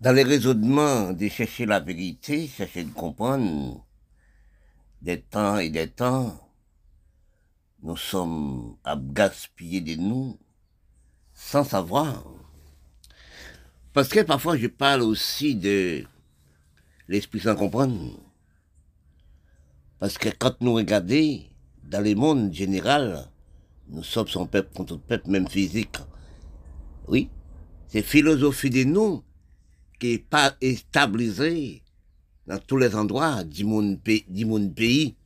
Dans les raisonnements de chercher la vérité, chercher de comprendre des temps et des temps, nous sommes à gaspiller de nous sans savoir. Parce que parfois je parle aussi de l'esprit sans comprendre. Parce que quand nous regardons dans le monde général, nous sommes son peuple contre le peuple, même physique. Oui, c'est philosophie de nous qui n'est pas établisée dans tous les endroits du monde pays.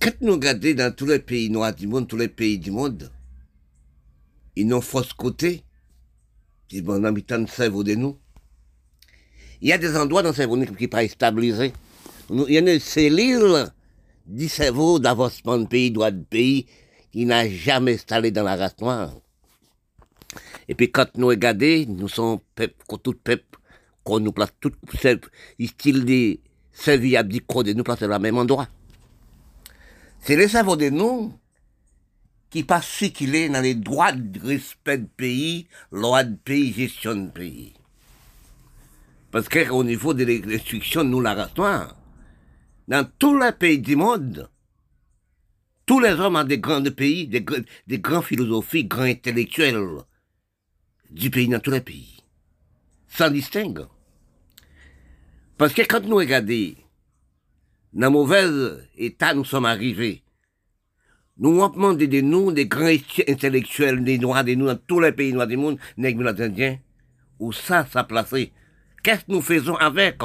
Quand nous regardons dans tous les pays noirs du monde, tous les pays du monde, ils n'ont fausse côté. C'est bon, habitant de cerveau de nous. Il y a des endroits dans le cerveau qui n'est pas stabilisé. Il y a une cellule du cerveau d'avancement de pays, droit de pays, qui n'a jamais installé dans la race noire. Et puis quand nous regardons, nous sommes peuple, tout peuple, qu'on nous place tout style de servir à qu'on nous place dans le même endroit. C'est le cerveau de nous qui passe ce qu'il est dans les droits de respect de pays, loi de pays, gestion de pays. Parce qu'au niveau de l'instruction, nous la race noire, dans tous les pays du monde, tous les hommes ont des grands pays, des grands philosophies, grands intellectuels du pays, dans tous les pays, sans distingue. Parce que quand nous regardons, dans mauvais état, nous sommes arrivés. Nous avons demandé de nous, des grands intellectuels, des noirs, des nous, dans tous les pays noirs du monde, nègres, mulatts, indiens, où ça s'est placé. Qu'est-ce que nous faisons avec?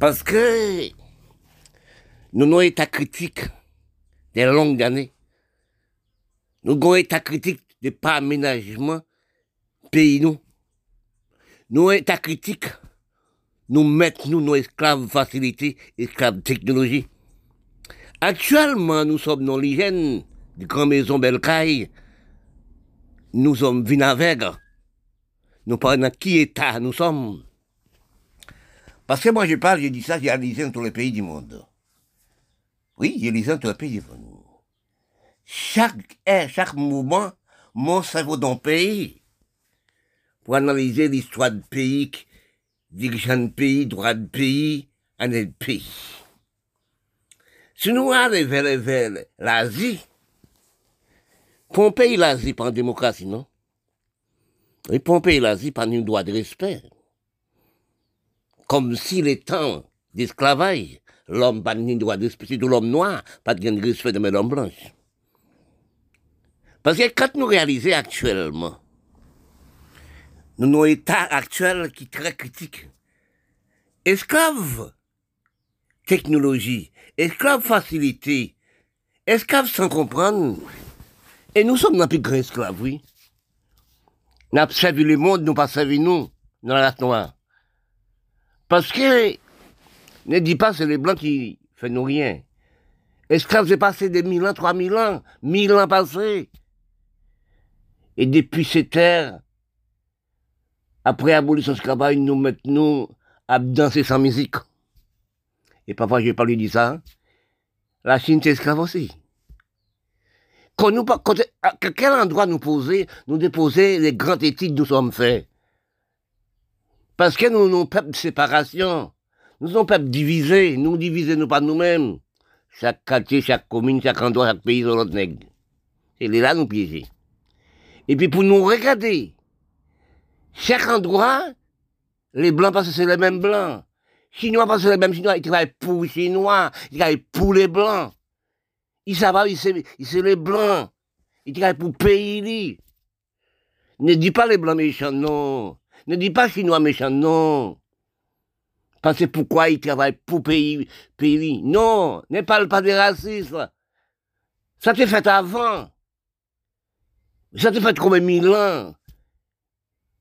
Parce que nous avons un état critique des longues années. Nous avons un état critique de pas aménagement pays nous. Nous avons un état critique, nous mettons nos esclaves facilité, esclaves technologie. Actuellement, nous sommes dans l'hygiène de grande maison Belcaille. Nous sommes vinavègres. Nous parlons dans qui état nous sommes. Parce que moi, je parle, je dis ça, j'ai analysé dans tous les pays du monde. Oui, j'ai analysé dans tous les pays du monde. Chaque mouvement, mon cerveau d'un pays, pour analyser l'histoire de pays, dirigeant de pays, droit de pays, en de pays. Si nous allons vers l'Asie, pour un pays l'Asie, pas en démocratie, non? Et pour un pays l'Asie, pas un droit de respect. Comme si les temps d'esclavage, l'homme n'a pas de droit de respect de l'homme noir, pas de respect de l'homme blanc. Parce que quand nous réalisons actuellement, nous avons un état actuel qui est très critique. Esclaves, technologie, esclaves facilité, esclaves sans comprendre, et nous sommes dans le plus grand esclave, oui. Nous avons servi le monde, nous n'avons pas servi nous, dans la race noire. Parce que, ne dis pas, c'est les Blancs qui font nous rien. Esclaves, c'est passé des 1000 ans, 3000 ans, 1000 ans passés. Et depuis ces terres, après abolition esclavage, nous mettons à danser sans musique. Et parfois, je n'ai pas lui dit ça. Hein. La Chine, c'est esclave aussi. Quand nous, à quel endroit nous déposer les grandes éthiques que nous sommes faits. Parce que nous sommes peuple de séparation, nous sommes peuple divisé, nous divisons pas nous-mêmes. Chaque quartier, chaque commune, chaque endroit, chaque pays, sur l'autre nègre. Et là, nous piéger. Et puis pour nous regarder, chaque endroit, les blancs parce que c'est les mêmes blancs. Chinois parce que c'est les mêmes chinois, ils travaillent pour les chinois, ils travaillent pour les blancs. Ils savent, c'est les blancs, ils travaillent pour le pays. Ne dis pas les blancs méchants, non. Ne dis pas chinois méchant, non. Parce que pourquoi ils travaillent pour pays. Non, ne parle pas de racisme. Ça t'est fait avant. Ça t'est fait combien 1000 ans.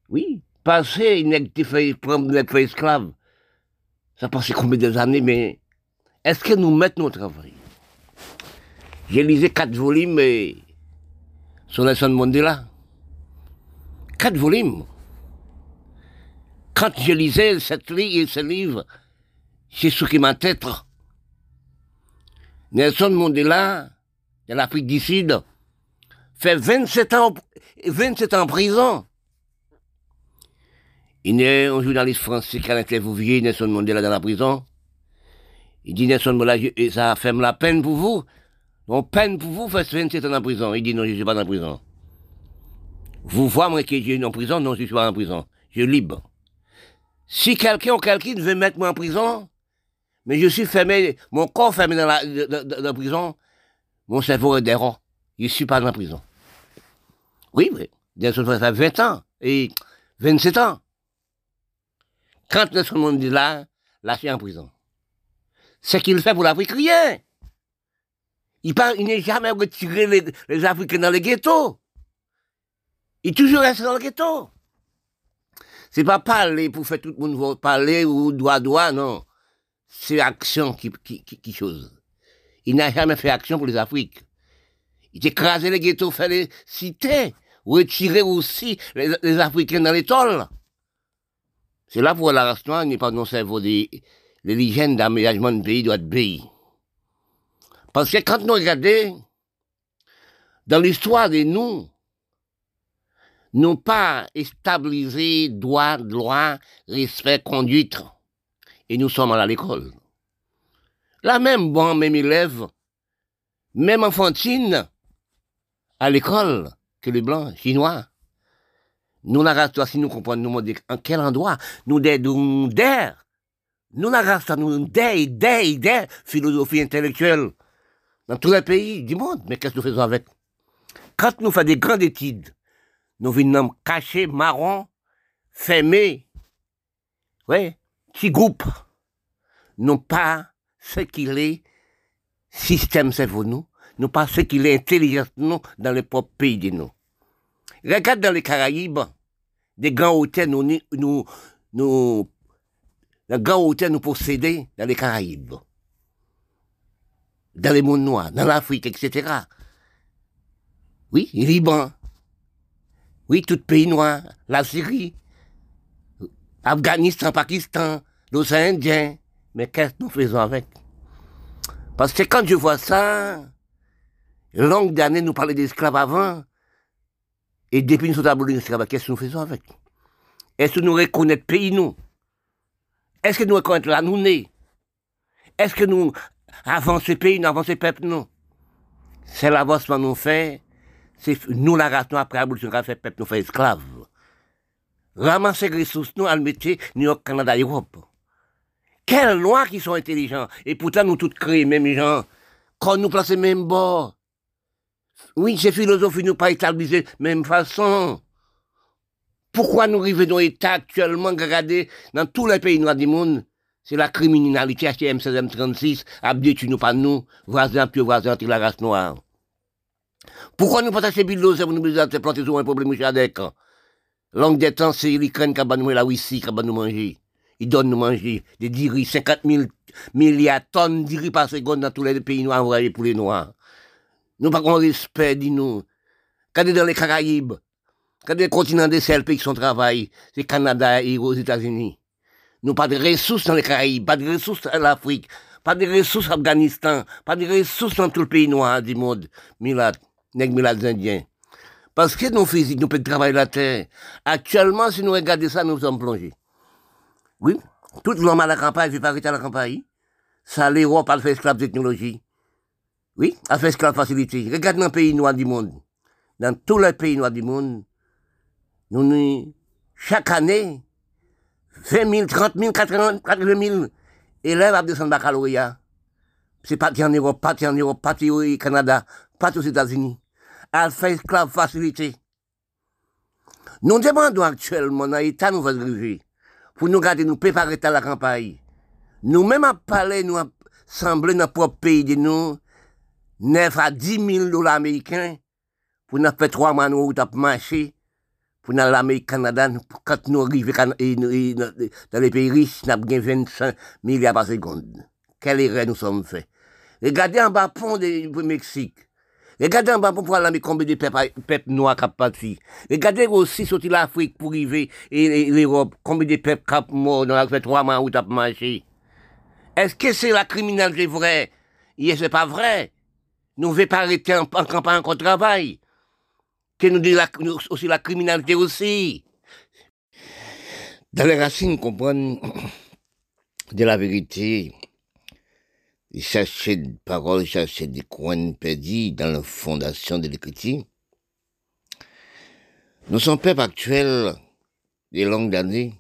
Oui, passé, ils n'ont fait prendre des esclaves. Ça passait combien des années, mais est-ce que nous mettons notre travail? J'ai lisé 4 volumes sur la son de Mandela. 4 volumes. Quand je lisais ce livre, c'est ce qui m'entête. Nelson Mandela, de l'Afrique du Sud, fait 27 ans en prison. Il y a un journaliste français qui a été Vouvier, Nelson Mandela dans la prison. Il dit, Nelson Mandela, ça a fait la peine pour vous. On peine pour vous, faites 27 ans en prison. Il dit, non, je ne suis pas en prison. Vous voyez, moi, que je suis en prison, non, je ne suis pas en prison. Je suis libre. Si quelqu'un ou quelqu'une veut mettre moi en prison, mais je suis fermé, mon corps fermé dans la prison, mon cerveau est dehors. Je ne suis pas en prison. Oui, mais Nelson Mandela, ça fait 20 ans et 27 ans. Quand Nelson Mandela lâché en prison, c'est qu'il fait pour l'Afrique rien. Il n'est jamais retiré les Africains dans les ghettos. Il toujours reste dans le ghetto. C'est pas parler pour faire tout le monde parler ou doigt, non. C'est action qui chose. Il n'a jamais fait action pour les Afriques. Il écrasait les ghettos, fait les cités, retirer aussi les Africains dans les tôles. C'est là pour la race noire n'est pas non cerveau de l'hygiène d'aménagement de pays doit être pays. Parce que quand nous regardons dans l'histoire de nous, nous pas stabilisé droit, respect, conduite. Et nous sommes à l'école. La même bande, même élève, même enfantine, à l'école que les blancs, chinois. Nous, la race, si nous comprenons, nous demandons en quel endroit, nous, la race, philosophie intellectuelle, dans tous les pays du monde. Mais qu'est-ce que nous faisons avec? Quand nous faisons des grandes études, nous venons cachés, marrons, fermés, oui, petits groupes, non pas ce qu'il est système cerveau nous, non pas ce qu'il est intelligence nous dans les propres pays de nous. Regarde dans les Caraïbes, des grands hôtels nous possédaient dans les Caraïbes, dans les mondes noirs, dans l'Afrique, etc. Oui, Liban. Oui, tout pays noir, la Syrie, Afghanistan, Pakistan, l'océan Indien. Mais qu'est-ce que nous faisons avec? Parce que quand je vois ça, longue d'années, nous parlions d'esclaves avant, et depuis nous sommes abolis d'esclaves, qu'est-ce que nous faisons avec? Est-ce que nous reconnaissons pays nous? Est-ce que nous reconnaissons la nous nés? Est-ce que nous avançons pays, nous avançons peuple nous? C'est l'avancement nous fait. C'est nous, la race, nous, après l'abolition, nous faisons peuple, nous faisons esclaves. Ramasser les ressources, nous, à le mettre, New York, Canada, Europe. Quels noirs qui sont intelligents. Et pourtant, nous tous créons les mêmes gens. Quand nous plaçons les mêmes bords. Oui, ces philosophies nous pas établies de la même façon. Pourquoi nous arrivons dans l'état actuellement, regardez, dans tous les pays noirs du monde, c'est la criminalité, HTM 1636, abdétu nous, pas nous, voisin, pieux, voisin, c'est la race noire. Pourquoi nous passons ces bulldozers pour nous planter sur un problème chez ADEC? Langue des temps, c'est l'Ukraine qui a banoué la Russie, qui a banoué manger. Ils donnent nous manger des 10 riz, 50 000 milliards de tonnes de riz par seconde dans tous les pays noirs envoyés pour les noirs. Nous n'avons pas de respect, dis-nous. Quand dans les Caraïbes, quand dans les continents des seuls pays qui sont travaillés, c'est Canada et aux États-Unis. Nous n'avons pas de ressources dans les Caraïbes, pas de ressources en Afrique, pas de ressources en Afghanistan, pas de ressources dans tout le pays noir du monde. Les Indiens. Parce que nos physiques, nous pouvons travailler la terre. Actuellement, si nous regardons ça, nous sommes plongés. Oui, tout l'homme à la campagne, je ne vais pas arrêter à la campagne. Ça, l'Europe a fait esclave technologie. Oui, a fait esclave facilité. Regarde dans les pays noirs du monde. Dans tous les pays noirs du monde, nous, chaque année, 20 000, 30 000, 80 000 élèves à descendre baccalauréat. C'est parti en Europe, parti au Canada, parti aux États-Unis. Elle fait esclave facilité. Nous demandons actuellement dans l'État nous va diriger pour nous garder, nous préparer à la campagne. Nous-mêmes à parler, nous semblons dans notre propre pays de nous, 9 à 10 000 dollars américains pour nous faire 3 mois nous marcher pour nous aller à l'Amérique, Canada, quand nous arrivons dans les pays riches, nous avons gagné 25 milliards par seconde. Quelle erreur nous sommes faits. Regardez en bas pont du Mexique. Regardez en bas pour aller à combien de peuples noirs qui sont partis. Regardez aussi sortir l'Afrique pour arriver et l'Europe. Combien de peuples qui sont morts dans la 3 mois où tu as marché. Est-ce que c'est la criminalité vraie? Ce n'est pas vrai. Nous ne devons pas arrêter en campagne contre le travail. Que nous disons aussi la criminalité aussi. Dans les racines, comprendre de la vérité. Il cherchait des paroles, il cherchait des coins perdus dans la fondation de l'écriture. Nous sommes peuple actuel des longues années.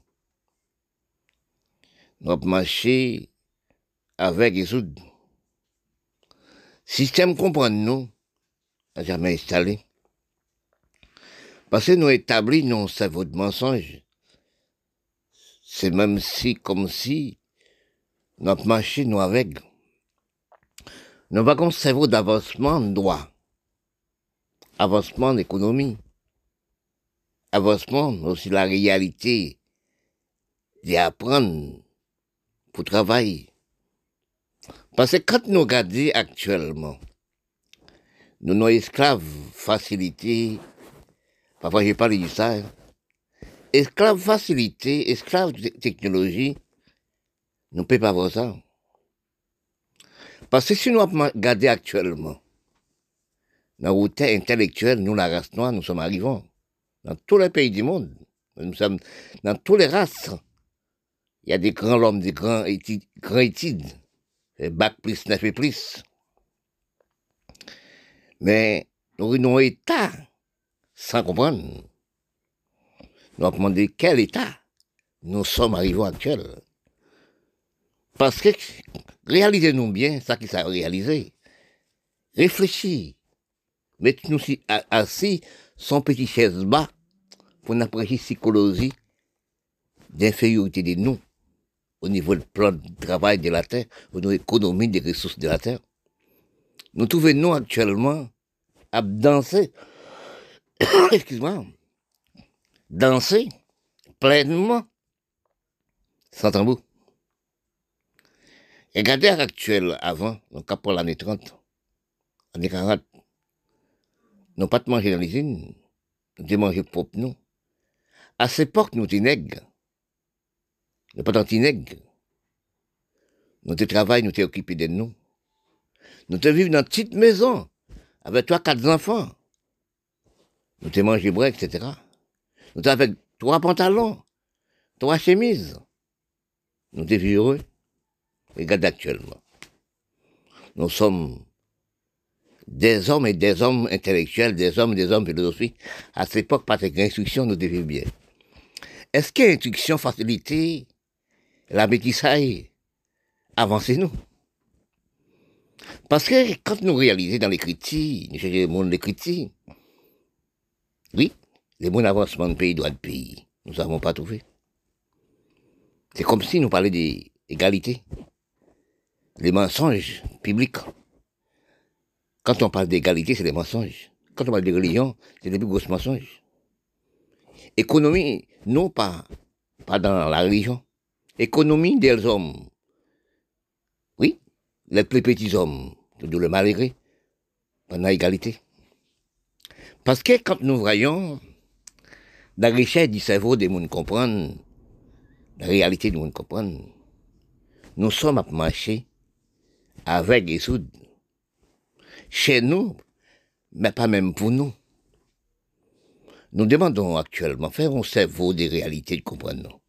Nous avons marché avec les autres. Système comprendre nous n'a jamais installé. Parce que nous établissons nos cerveaux de mensonges. C'est même si, comme si, nous avons marché nous avec. Nous n'avons pas un cerveau d'avancement de droit, avancement d'économie, avancement aussi de la réalité, d'apprendre pour travailler. Parce que quand nous regardons actuellement, nous sommes esclaves facilités, parfois je parle de ça, esclaves facilités, esclaves de technologie, nous ne pouvons pas avoir ça. Parce que si nous regardons actuellement, dans la route intellectuelle, nous, la race noire, nous sommes arrivants. Dans tous les pays du monde, nous sommes dans toutes les races. Il y a des grands hommes, des grands études, des bac plus, 9 et plus. Mais nous avons un État sans comprendre. Nous avons demandé quel État nous sommes arrivants actuels. Parce que, réalisez-nous bien, ça qui s'est réalisé. Réfléchis. Mettez-nous assis, sans petit chaise bas, pour nous apprécier psychologie d'infériorité de nous, au niveau du plan de travail de la terre, au niveau de l'économie des ressources de la terre. Nous trouvons-nous actuellement à danser, excuse-moi, danser pleinement, sans tambour. Regardez l'actuel avant, donc après l'année 30, l'année 40, nous n'avons pas de manger dans l'usine, nous devons manger propre nous. À cette époque, nous étions nègres, nous n'avons pas de nègres. Nous étions travaillés, nous étions occupés de nous. Nous étions vivés dans une petite maison, avec 3-4 enfants. Nous étions mangés bras, etc. Nous étions avec 3 pantalons, 3 chemises. Nous étions heureux. Regardez actuellement. Nous sommes des hommes et des hommes intellectuels, des hommes et des hommes philosophiques. À cette époque, parce que l'instruction nous devait bien. Est-ce que l'instruction facilité la métissaille? Avancez-nous. Parce que quand nous réalisons dans l'écriture, nous cherchons le monde de l'écriture, oui, les bons avancements de pays doivent de pays. Nous n'avons pas trouvé. C'est comme si nous parlions d'égalité. Les mensonges publics. Quand on parle d'égalité, c'est des mensonges. Quand on parle de religion, c'est des plus grosses mensonges. Économie, non pas dans la religion. Économie des hommes. Oui, les plus petits hommes, de le malgré, pendant l'égalité. Parce que quand nous voyons la richesse du cerveau des gens comprendre, la réalité des gens comprendre, nous sommes à marcher avec les soudes. Chez nous, mais pas même pour nous. Nous demandons actuellement, faire un cerveau des réalités, comprenons.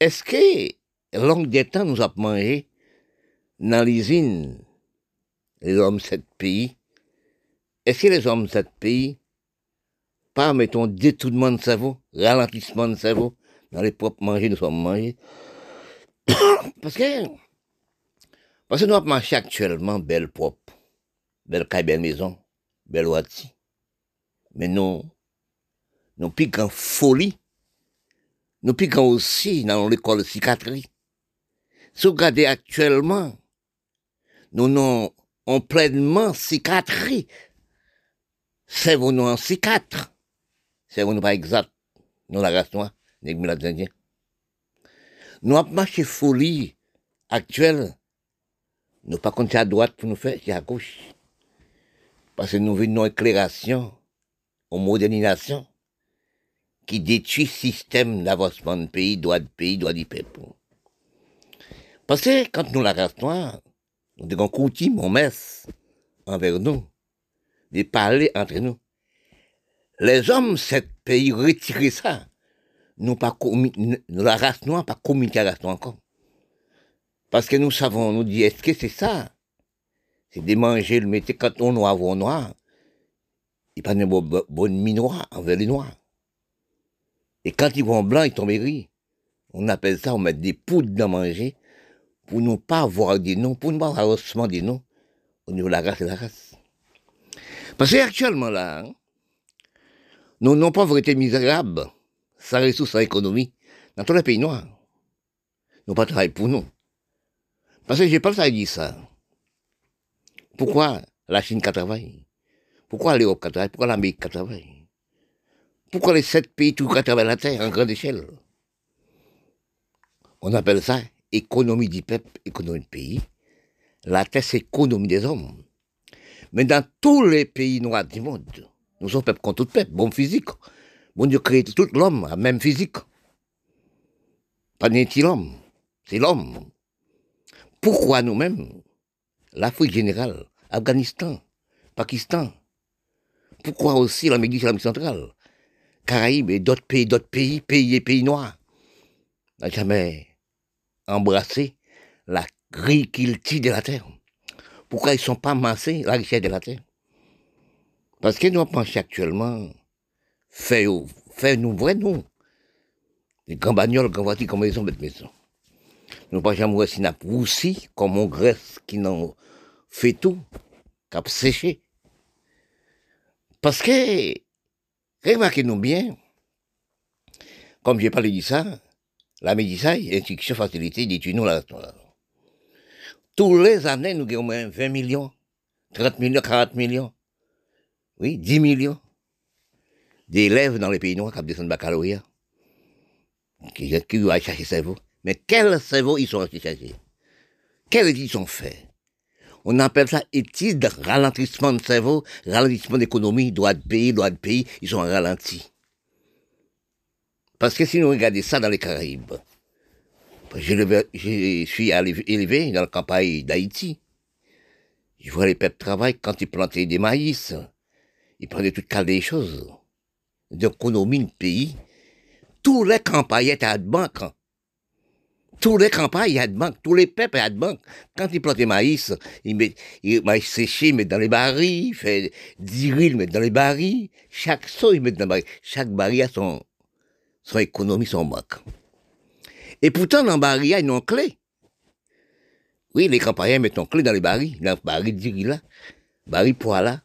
Est-ce que l'angle des temps nous a mangé dans l'usine, les hommes de 7 pays? Est-ce que les hommes de 7 pays, par, mettons, détournement de cerveau, ralentissement de cerveau, dans les propres manger, nous sommes mangés? Parce que nous avons marché actuellement belle propre, belle caille, belle maison, belle ouati. Mais nous piquons en folie, nous piquons aussi dans l'école de psychiatrie. Si vous regardez actuellement, nous avons pleinement psychiatrie. C'est vous nous en psychiatre. C'est vous nous pas exact. Nous la race noire, les Indiens. Nous avons marché folie actuelle. Nous pas compter à droite pour nous faire, c'est à gauche. Parce que nous venons une éclairation, une modernisation, qui détruit le système d'avancement de pays, droit du peuple. Parce que quand nous la race noire, nous devons coutumer mon messe envers nous, de parler entre nous. Les hommes de ce pays retirent ça. nous pas la race noire pas communiquer la race noire encore. Parce que nous savons, nous dit, est-ce que c'est ça? C'est de manger, le métier, quand on noir ou on noir, il n'y a pas de bonne mine noire envers les noirs. Et quand ils vont en blanc, ils tombent gris. On appelle ça, on met des poudres dans manger, pour ne pas avoir des noms, pour ne pas avoir haussement des noms, au niveau de la race et de la race. Parce qu'actuellement là, hein, nous n'avons pas pauvreté misérable, sans ressources, sans économie, dans tous les pays noirs. Nous pas travaillé pour nous. Parce que j'ai pas ça dit ça. Pourquoi la Chine qui travaille? Pourquoi l'Europe qui travaille? Pourquoi l'Amérique qui travaille? Pourquoi les 7 pays tout qui travaillent la terre en grande échelle? On appelle ça économie du peuple, économie du pays. La terre, c'est économie des hommes. Mais dans tous les pays noirs du monde, nous sommes peuple contre tout peuple, bon physique. Bon Dieu crée tout l'homme, même physique. Pas d'un petit homme, c'est l'homme. Pourquoi nous-mêmes, l'Afrique générale, Afghanistan, Pakistan, pourquoi aussi l'Amérique centrale, Caraïbes et d'autres pays noirs, n'a jamais embrassé la riqueté de la terre? Pourquoi ils ne sont pas massés la richesse de la terre? Parce que nous pensons actuellement, faire nous, vrai nous, les grands bagnoles, les grands voitures, comme ils ont bête maison. Nous ne pas jamais aussi n'a roussi, comme on Grèce qui n'en fait tout, qui a séché. Parce que, remarquez-nous bien, comme j'ai parlé de ça, la médicine, instruction, facilité, d'étudier nous là. Tous les années, nous gagnons 20 millions, 30 millions, 40 millions, oui, 10 millions d'élèves dans les pays noirs qui descendent de baccalauréat, qui vont chercher cerveau. Mais quel cerveau ils sont restés chargés? Quelles études ils ont fait? On appelle ça études de ralentissement de cerveau, ralentissement d'économie, droit de pays, ils sont ralentis. Parce que si nous regardons ça dans les Caraïbes, je suis élevé dans la campagne d'Haïti. Je vois les peuples travailler quand ils plantaient des maïs, ils prenaient toutes les choses. D'économie de pays, tous les campagnes étaient à la banque. Tous les campagnes, il y a de banque. Tous les peuples, il y a de banque. Quand ils plantent des maïs, ils maïs séché, ils mettent dans les barils. Ils font 10 rilles, ils mettent dans les barils. Chaque seau, ils mettent dans les barils. Chaque baril a son économie, son banque. Et pourtant, dans les barils, ils n'ont clé. Oui, les campagnes mettent une clé dans les barils. Dans les barils, 10 rilles là. Barils, poids là.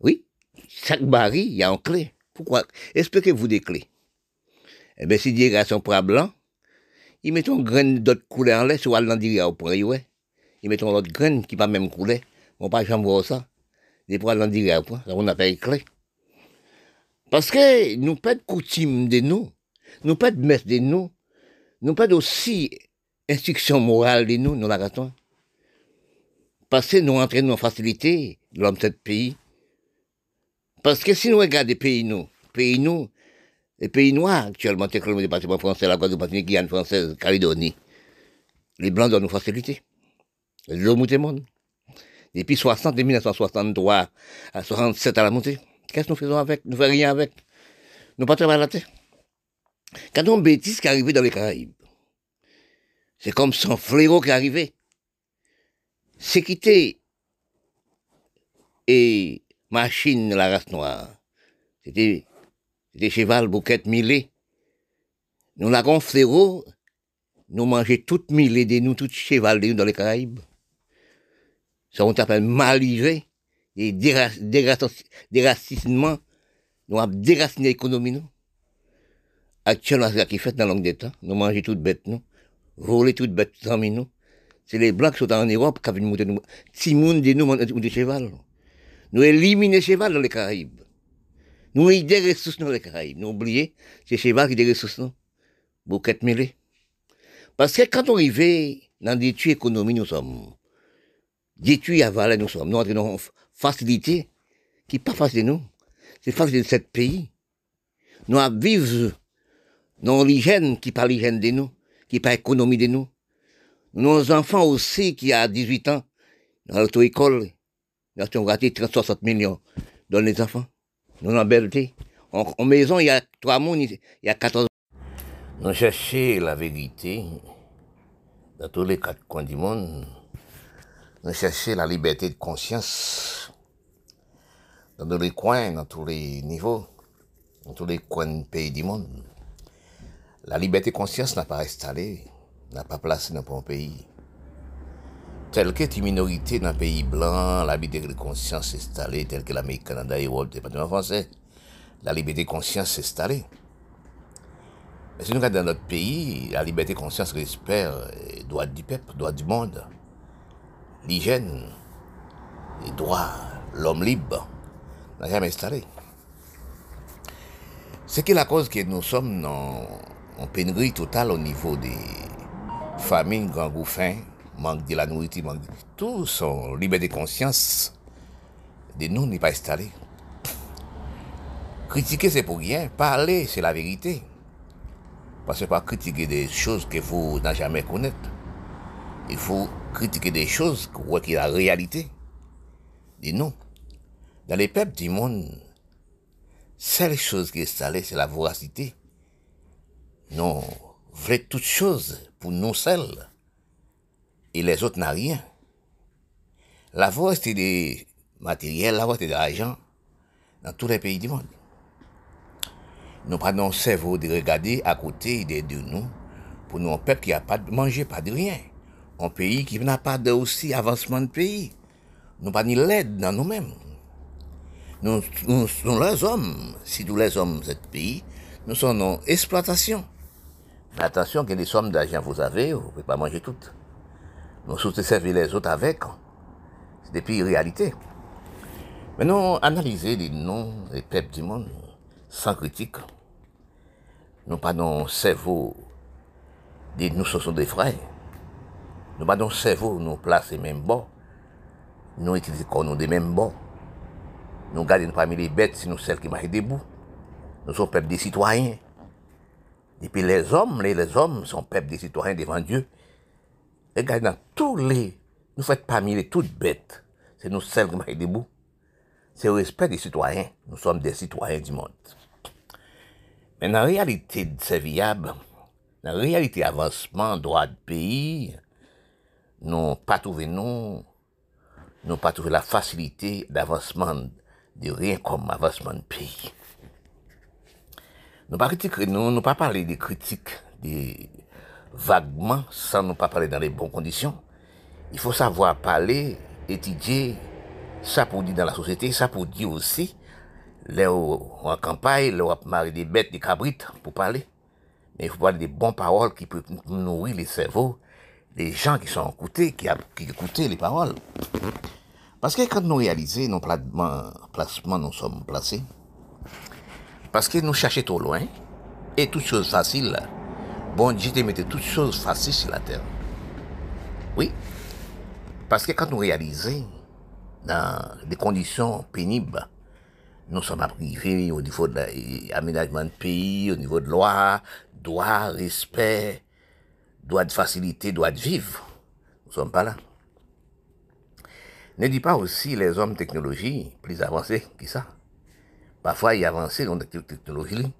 Oui, chaque baril, il y a une clé. Pourquoi? Expliquez-vous des clés. Eh bien, si des gars sont poids blanc, ils mettent une graine d'autres couleurs en l'air sur Al-Landiria au point, ouais. Ils mettent l'autre graine qui n'est pas même couleur. On ne peut pas jamais voir ça. Des points Al-Landiria au point, on appelle clé. Parce que nous pas de coutume de nous pas de messe de nous pas aussi instruction morale de nous la ratons. Parce que nous entraînons en facilité de l'homme de ce pays. Parce que si nous regardons les pays nous, les pays noirs, actuellement, c'est le département français, la Guadeloupe, Guyane française, Calédonie. Les Blancs doivent nous faciliter. Les hommes du monde. Depuis 60, 1963 à 67 à la montée. Qu'est-ce que nous faisons avec? Nous ne faisons rien avec. Nous ne pas travailler la terre. Quand on bêtise qui est arrivé dans les Caraïbes, c'est comme son fléau qui est arrivé. C'est quitter et machine la race noire. C'était cheval, bouquet, millet. Nous l'avons fléau, nous mangeons toutes millet de nous, toutes cheval de nous dans les Caraïbes. Ça, on t'appelle malivé, et déracinement, nous avons déraciné l'économie, nous. Actuellement, c'est ce qui fait dans la longue des temps. Nous mangeons toutes bêtes, nous. Voler toutes bêtes, sans nous. C'est les Blancs qui sont en Europe qui ont monté nous. Si monde de nous, ou de cheval. Nous éliminons cheval dans les Caraïbes. Nous avons des ressources dans les Caraïbes. Nous oublions, c'est cheval qui a des ressources. Bouquet mêlé. Parce que quand on arrive dans des tuyaux économiques, nous sommes. Des tuyaux à Valais, nous sommes. Nous entraînons en facilité qui n'est pas facile de nous. C'est facile de 7 pays. Nous vivons dans l'hygiène qui n'est pas l'hygiène de nous, qui n'est pas l'économie de nous. Nos enfants aussi qui ont 18 ans, dans l'auto-école, nous avons raté 30-60 millions dans les enfants. Nous avons belté, En maison, il y a trois mondes, il y a 14. Nous cherchons la vérité dans tous les quatre coins du monde. Nous cherchons la liberté de conscience dans tous les coins, dans tous les niveaux, dans tous les coins du pays du monde. La liberté de conscience n'a pas installée, n'a pas placée dans un pays. Telle qu'est une minorité dans un pays blanc, la liberté de conscience installée, telle que l'Amérique, le Canada, l'Europe, le département français, la liberté de conscience installée. Mais si nous regardons dans notre pays, la liberté de conscience respecte les droits du peuple, les droits du monde, l'hygiène, les droits, l'homme libre, n'a jamais installé. C'est que la cause que nous sommes en pénurie totale au niveau des famines, gangous faim, manque de la nourriture, manque de... Tout son liberté de conscience de nous n'est pas installé. Critiquer, c'est pour rien. Parler, c'est la vérité. Parce que pas critiquer des choses que vous n'avez jamais connaître. Il faut critiquer des choses qui est la réalité. Et non. Dans les peuples du monde, seule chose qui est installée, c'est la voracité. Non, vrai toute chose pour nous seuls. Et les autres n'ont rien. La voracité des matériels, la voracité de l'argent, dans tous les pays du monde. Nous prenons le cerveau de regarder à côté de nous, pour nous, un peuple qui n'a pas de manger, pas de rien. Un pays qui n'a pas de aussi avancement de pays. Nous pas ni l'aide dans nous-mêmes. Nous sommes les hommes, si tous les hommes de ce pays, nous sommes en exploitation. Attention que les sommes d'argent, vous avez, vous ne pouvez pas manger toutes. Nous sommes servis les autres avec. C'est des pays réalité. Maintenant, analyser les noms des peuples du monde sans critique. Nous pas dans le cerveau, nous sommes des frères. Nous pas dans le cerveau, nous plaçons les mêmes bords. Nous utilisons des mêmes bords. Nous gardons parmi les bêtes, c'est nous celles qui marchent debout. Nous sommes peuple des citoyens. Et puis les hommes sont peuple des citoyens devant Dieu. Regardez, nous faisons parmi les toutes bêtes, c'est nous celles qui marchent debout. C'est le respect des citoyens. Nous sommes des citoyens du monde. Mais dans la réalité, c'est viable. Dans la réalité, avancement, droit de pays, nous n'avons pas trouvé la facilité d'avancement de rien comme avancement de pays. Nous n'avons pas parlé des critiques des vaguement sans nous pas parler dans les bonnes conditions. Il faut savoir parler, étudier. Ça pour dire dans la société, ça pour dire aussi, les en campagne, les marier des bêtes, des cabrites, pour parler. Mais il faut parler des bonnes paroles qui peuvent nourrir les cerveaux, des gens qui sont écoutés, qui écoutent les paroles. Parce que quand nous réalisons nos placements, nous sommes placés, parce que nous cherchons trop loin, et toutes choses faciles, bon Dieu te mettait toutes choses faciles sur la terre. Oui, parce que quand nous réalisons, dans des conditions pénibles, nous sommes privés au niveau de l'aménagement de pays, au niveau de loi, droit, respect, droit de facilité, droit de vivre. Nous ne sommes pas là. Ne dis pas aussi les hommes de technologie plus avancés que ça. Parfois, ils avancent dans la technologie,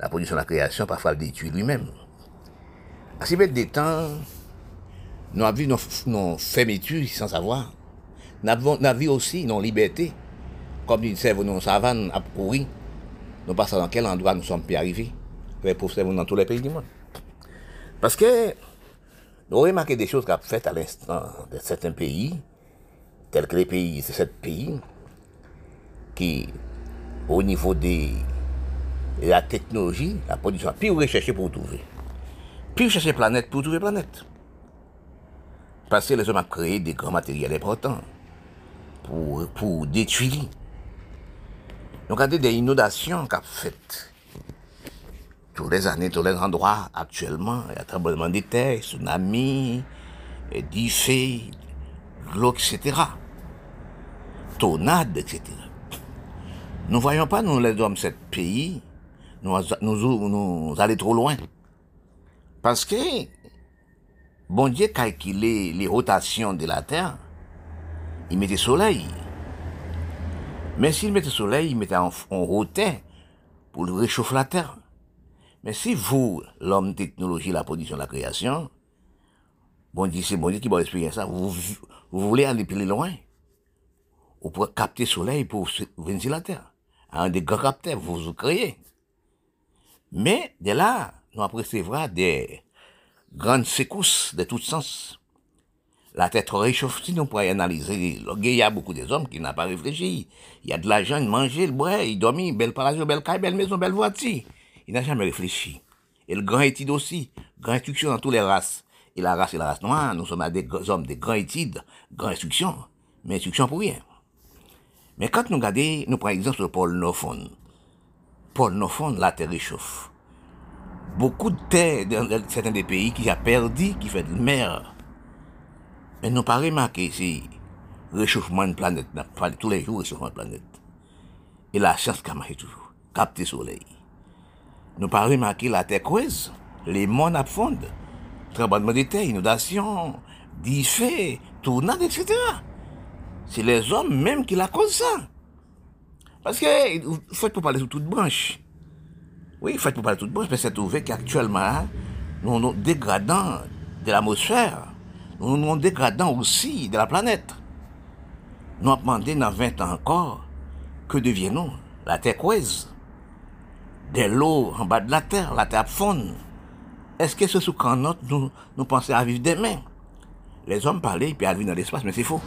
la production, la création, parfois, ils détruisent lui-même. À ces bêtes des temps, nous avons vu nos fermetures sans savoir. Nous avons aussi nos libertés. Comme nous savons, nous savons à courir. Nous passons dans quel endroit nous sommes pu arriver. Les pauvres servent dans tous les pays du monde. Parce que nous remarquons des choses qu'on a faites à l'instant de certains pays, tels que les pays, c'est sept pays, qui, au niveau de la technologie, la production, plus rechercher pour trouver. Plus chercher planète pour trouver planète. Parce que les hommes ont créé des grands matériels importants. Pour détruire. Donc, il y a des inondations qu'a faites. Tous les années, tous les endroits, actuellement, il y a tremblement de terre, tsunami, diffé, l'eau, etc. Tornades, etc. Nous ne voyons pas, nous, les hommes de ce pays, nous allons trop loin. Parce que, bon Dieu calculait les rotations de la terre. Il mettait soleil. Mais s'il mettait soleil, il mettait en rotin pour réchauffer la terre. Mais si vous, l'homme technologie, la production, la création, bon Dieu, c'est bon Dieu qui va expliquer ça, vous voulez aller plus loin. Vous pouvez capter le soleil pour venir la terre. Un des grands capteurs, vous vous créez. Mais de là, nous apercevrons des grandes secousses de tous sens. La tête réchauffe, si nous pourrions analyser. Il y a beaucoup d'hommes qui n'ont pas réfléchi. Il y a de l'argent, il mange, il boit, il dormit, belle palation, belle caille, belle maison, belle voiture. Il n'a jamais réfléchi. Et le grand étude aussi, grande instruction dans toutes les races. Et la race noire, nous sommes à des hommes de grandes études, grande instruction, mais instruction pour rien. Mais quand nous regardons, nous prenons exemple sur Paul Nofon, la terre réchauffe. Beaucoup de terres dans certains des pays qui a perdu, qui fait de la mer. Mais nous n'avons pas remarqué ici, réchauffement de la planète, tous les jours, réchauffement de la planète. Et la science qui a marché toujours, capter le soleil. Nous n'avons pas remarqué la terre creuse, les monts à fond, tremblement de terre, inondation, diffé, tournade, etc. C'est les hommes même qui la causent ça. Parce que, vous faites pour parler de toute branche. Oui, vous faites pour parler de toute branche, mais c'est trouvé qu'actuellement, nous nous dégradons de l'atmosphère. Nous nous dégradons aussi de la planète. Nous avons demandé dans 20 ans encore, que deviennons la terre creuse, de l'eau en bas de la terre faune. Est-ce que ce sous-camp notre, nous pensons à vivre demain? Les hommes parlaient, ils peuvent vivre dans l'espace, mais c'est faux.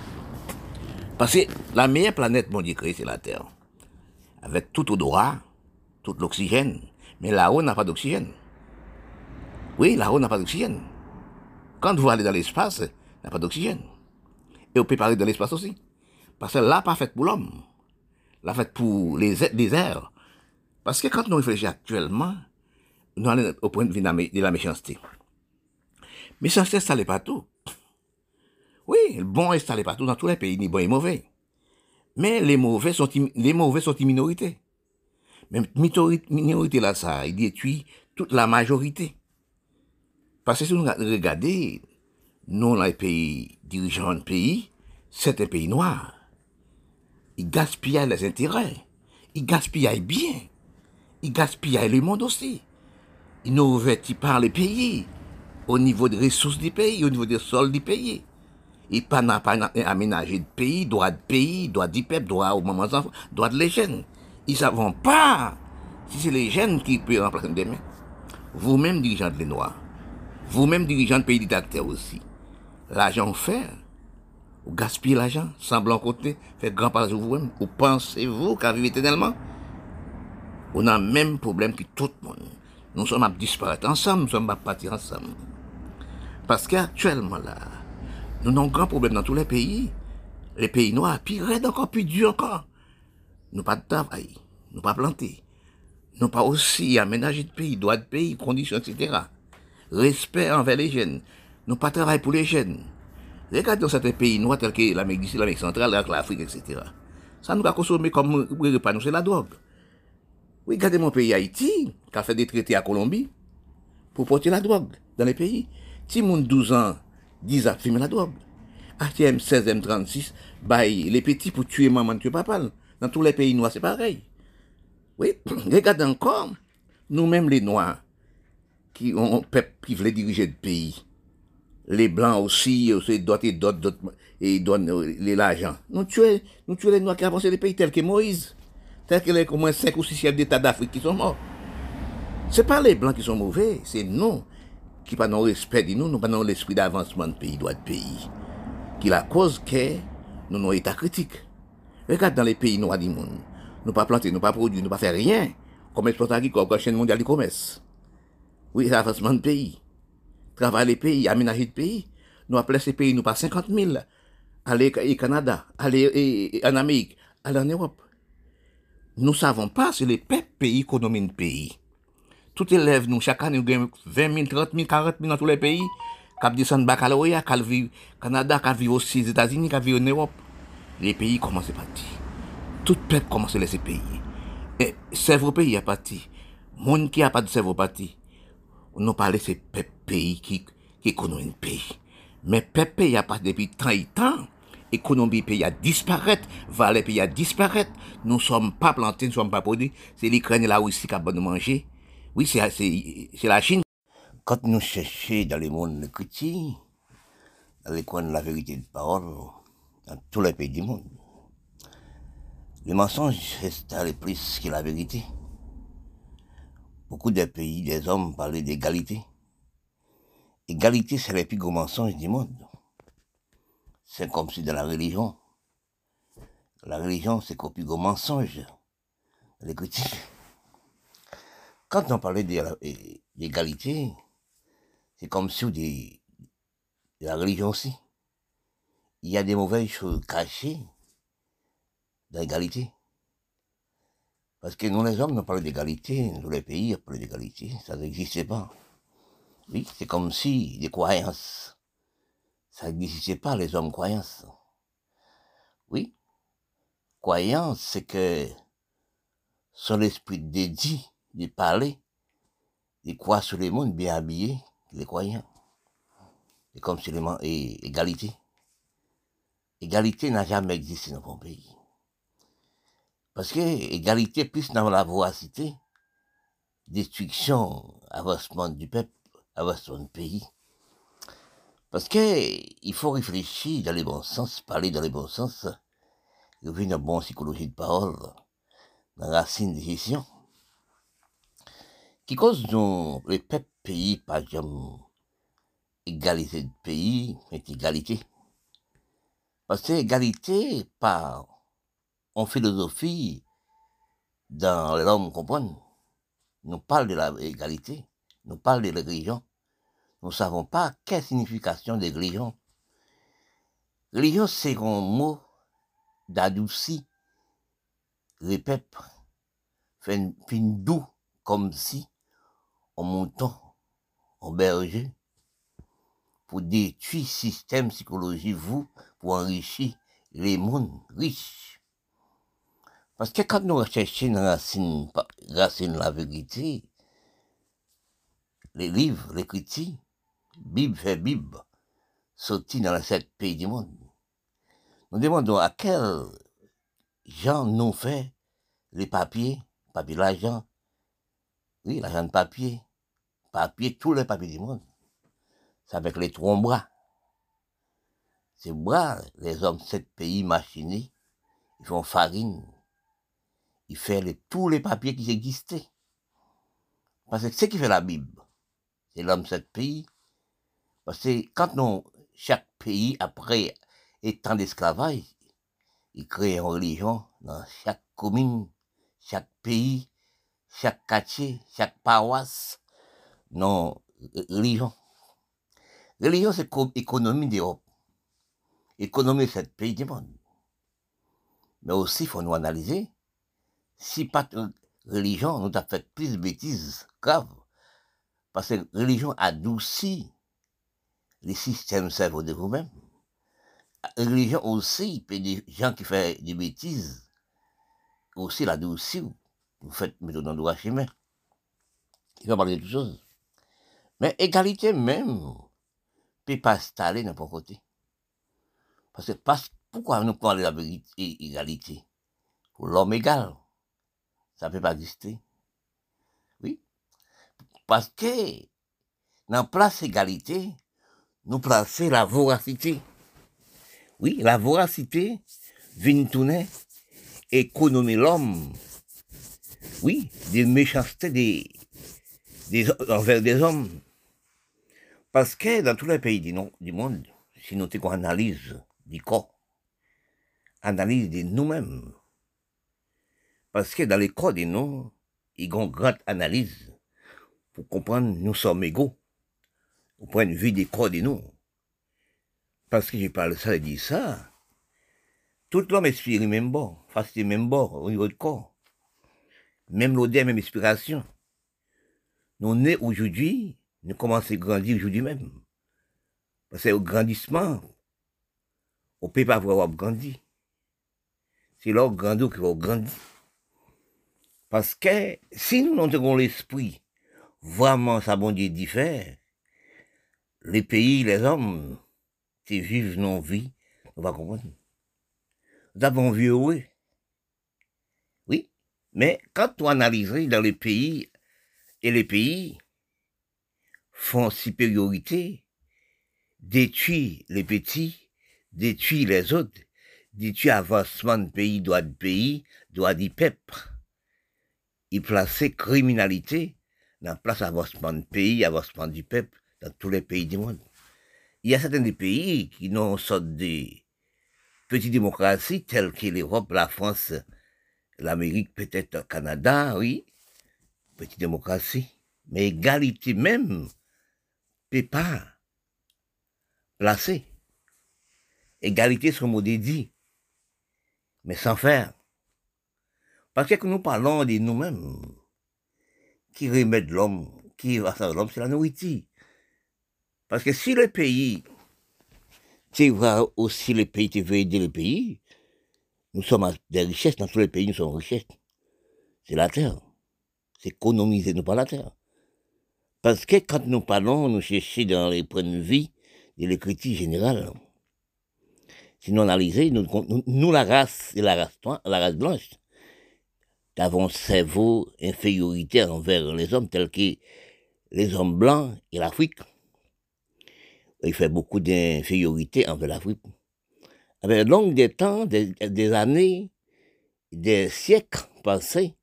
Parce que la meilleure planète, mon Dieu créée, c'est la Terre. Avec tout odorat, tout l'oxygène. Mais là-haut, on n'a pas d'oxygène. Oui, là-haut, on n'a pas d'oxygène. Quand vous allez dans l'espace, on n'a pas d'oxygène. Et on peut parler de l'espace aussi. Parce que là, pas faite pour l'homme. Là, faite pour les airs. Parce que quand nous réfléchissons actuellement, nous allons au point de vue de la méchanceté. Mais ça, c'est installé partout. Oui, le bon est installé partout dans tous les pays, ni bon et mauvais. Mais les mauvais sont une minorité. Mais minorité là, ça, il détruit toute la majorité. Parce que si vous regardez, nous, les pays, dirigeants de pays, c'est un pays noir. Ils gaspillent les intérêts. Ils gaspillent bien. Ils gaspillent le monde aussi. Ils nous revêtent par les pays, au niveau des ressources du pays, au niveau des sols du pays. Il n'a pas aménagé de pays, droit du peuple, droit aux mamans enfants, droit de les jeunes. Ils ne savent pas si c'est les jeunes qui peuvent remplacer demain. Vous-même, dirigeants de les Noirs, vous-même, dirigeants de pays dictateurs aussi. L'argent fait, vous gaspillez l'argent, semblant côté, faites grand partage vous-même. Ou pensez-vous qu'à vivre éternellement? On a le même problème que tout le monde. Nous sommes à disparaître ensemble, nous sommes à partir ensemble. Parce qu'actuellement, là, nous avons un grand problème dans tous les pays. Les pays noirs, puis raides encore, puis durs encore. Nous n'avons pas de travail, nous n'avons pas planté. Nous n'avons pas aussi aménagé de pays, droits de pays, conditions, etc. Respect envers les jeunes. Nous n'avons pas de travail pour les jeunes. Regardons certains pays noirs tels que l'Amérique du Sud, l'Amérique centrale, l'Afrique, etc. Ça nous a consommé comme repas, c'est la drogue. Oui, regardez mon pays Haïti, qui a fait des traités à Colombie, pour porter la drogue dans les pays. Si mon 12 ans, 10 ans, fumer la drogue. ATM 16, M36, baille les petits pour tuer maman, tuer papa. Dans tous les pays noirs, c'est pareil. Oui, regardez encore, nous-mêmes les Noirs, qui ont peuple qui voulait diriger le pays. Les Blancs aussi, c'est d'autres, et donnent l'argent. Nous tuons les Noirs qui avancent les pays, tels que Moïse, tels que les au moins 5 ou 6 chefs d'État d'Afrique qui sont morts. Ce n'est pas les Blancs qui sont mauvais, c'est nous. Qui pas non respect de nous, nous pas non l'esprit d'avancement de pays, droit de pays. Qui la cause que nous avons état critique. Regarde dans les pays noirs du monde. Nous pas planter, nous pas produire, nous pas faire rien. Comme exportateur agricole, comme chaîne mondiale du commerce. Oui, avancement de pays. Travailler les pays, aménager le pays. Nous appelons ces pays, nous pas 50 000. Aller au Canada, aller en Amérique, aller en Europe. Nous savons pas si les pays qu'on domine le pays. Tout élève, nous, chaque année, nous gagnons 20 000, 30 000, 40 000 dans tous les pays. Cap descend baccalauréat, cap vivre au Canada, cap vivre aussi aux États-Unis, cap vivre en Europe. Les pays commencent à partir. Tout peuple commence à laisser payer. Et cerveau pays à parti. Monde qui n'a pas de cerveau parti. On n'a pas laissé peuple pays qui connaît un pays. Mais peuple pays à partir depuis tant et tant. l'économie pays a disparaître, valeur pays a disparaître, nous ne sommes pas plantés, nous ne sommes pas produits, c'est l'Ukraine et la Russie qui a bon manger, oui, c'est la Chine. Quand nous cherchons dans le monde chrétien, dans les coins de la vérité de parole, dans tous les pays du monde, le mensonge s'installe plus que la vérité. Beaucoup de pays, des hommes parlent d'égalité. Égalité, c'est le plus gros mensonge du monde. C'est comme si dans la religion. La religion, c'est le plus gros mensonge. Les critiques. Quand on parlait d'égalité, c'est comme si de la religion aussi. Il y a des mauvaises choses cachées dans l'égalité. Parce que nous, les hommes, nous parlons d'égalité, nous, les pays, on parle d'égalité, ça n'existait pas. Oui, c'est comme si des croyances, ça n'existait pas, les hommes croyances. Oui, croyance, c'est que son esprit dédié de parler, de croire sur les mondes bien habillés, les croyants. C'est comme si l'égalité. Égalité n'a jamais existé dans mon pays. Parce que l'égalité, plus dans la voracité, destruction, avancement du peuple, avancement du pays. Parce qu'il faut réfléchir dans le bon sens, parler dans le bon sens, revenir dans la bonne psychologie de parole, dans la racine de gestion, qui cause dont le peuple pays, par exemple, égalité de pays, mais égalité. Parce que l'égalité, par en philosophie, dans l'homme comprendre, nous parle de l'égalité, nous parle de religion. Nous ne savons pas quelle signification de religion. Religion, c'est un mot d'adouci. Les peuples font doux comme si on montait en berger pour détruire le système psychologique, vous, pour enrichir les mondes riches. Parce que quand nous recherchons une racine de la vérité, les livres, les critiques, Bible fait Bible, sortis dans les 7 pays du monde, nous demandons à quel gens nous fait les papiers, papier l'argent, oui, l'argent de papier, papier, tous les papiers du monde. C'est avec les 3 bras. Ces bras, les hommes de 7 pays machinés, ils font farine. Il fait tous les papiers qui existaient. Parce que c'est qui fait la Bible. C'est l'homme de 7 pays. Parce que quand chaque pays, après étant d'esclavage, il crée une religion dans chaque commune, chaque pays, chaque quartier, chaque paroisse. Non, religion. Religion, c'est l'économie d'Europe. Économie de 7 pays du monde. Mais aussi, il faut nous analyser. Si pas de religion, nous avons fait plus de bêtises graves. Parce que la religion adoucit les systèmes cerveau de vous-même. La religion aussi, des gens qui font des bêtises, aussi l'adoucit. Vous faites mettre dans le droit chemin. Il va parler de toutes choses. Mais l'égalité même ne peut pas s'installer de n'importe côté. Parce que pourquoi nous parlons de la vérité et l'égalité? Pour l'homme égal. Ça ne peut pas exister. Oui. Parce que, dans la place égalité, nous plaçons la voracité. Oui, la voracité vient tourner économie l'homme. Oui, des méchancetés envers des hommes. Parce que dans tous les pays du monde, si nous avons une analyse du corps, analyse de nous-mêmes, parce que dans les corps de nous, ils ont une grande analyse pour comprendre que nous sommes égaux, au point de vue des corps de nous. Parce que je parle ça et dis ça, tout l'homme expire le même bord, face le même bord au niveau du corps. Même l'odeur, même inspiration. Nous nés aujourd'hui, nous commençons à grandir aujourd'hui même. Parce qu'au grandissement, on ne peut pas avoir grandi. C'est leur grandeur qui va grandir. Parce que si nous n'avons l'esprit, vraiment ça bon Dieu diffère, les pays, les hommes, qui vivent nos vies Vous ne comprenez pas. Nous avons vu heureux. Oui, mais quand on analyse dans les pays, et les pays font supériorité, détruisent les petits, détruisent les autres, détruisent l'avancement de pays, droit du peuple. Ils placent criminalité dans la place d'avancement de pays, avancement du peuple, dans tous les pays du monde. Il y a certains des pays qui n'ont sorte de petites démocraties telles que l'Europe, la France, l'Amérique, peut-être le Canada, oui, petite démocratie. Mais égalité même ne peut pas placer. Égalité, c'est un mot dédié, mais sans faire. Parce que nous parlons de nous-mêmes, qui remettent l'homme, qui va sans l'homme, c'est la nourriture. Parce que si le pays, tu vois aussi le pays, tu veux aider le pays, nous sommes des richesses, dans tous les pays nous sommes richesses. C'est la terre, c'est économiser, nous pas la terre. Parce que quand nous parlons, nous cherchons dans les points de vue de l'écriture générale. Si nous analysons, nous la race, et la race blanche, nous avons un cerveau inférioritaire envers les hommes, tels que les hommes blancs et l'Afrique. Il fait beaucoup d'infériorité envers l'Afrique. Avec long des temps, des années, des siècles passés,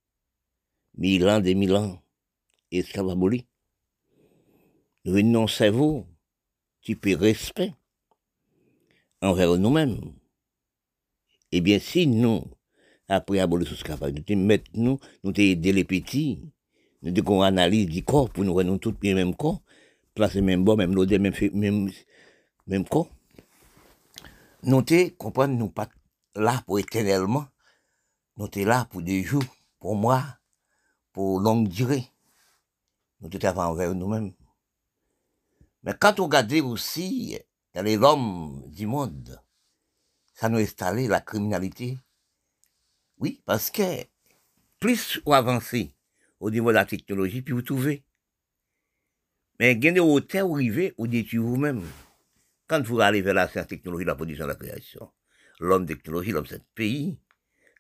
1000 ans, 2000 ans, esclaves abolis. Nous venons un cerveau qui peut respect envers nous-mêmes. Eh bien, si nous, après abolir l'esclavage, nous aidons les petits, nous devons analyser du corps pour nous rendre tous les mêmes corps. Place même bon, même l'odeur, même corps. Nous te comprenons, nous pas là pour éternellement, nous sommes là pour des jours, pour mois, pour longue durée. Nous te avons envers nous-mêmes. Mais quand on regarde aussi dans les hommes du monde, ça nous installe la criminalité. Oui, parce que plus on avance au niveau de la technologie, puis vous trouvez. Mais il y a des hauteurs où vous détruisez vous-même. Quand vous allez vers la science, technologie, la production, la création, l'homme technologie, l'homme de ce pays,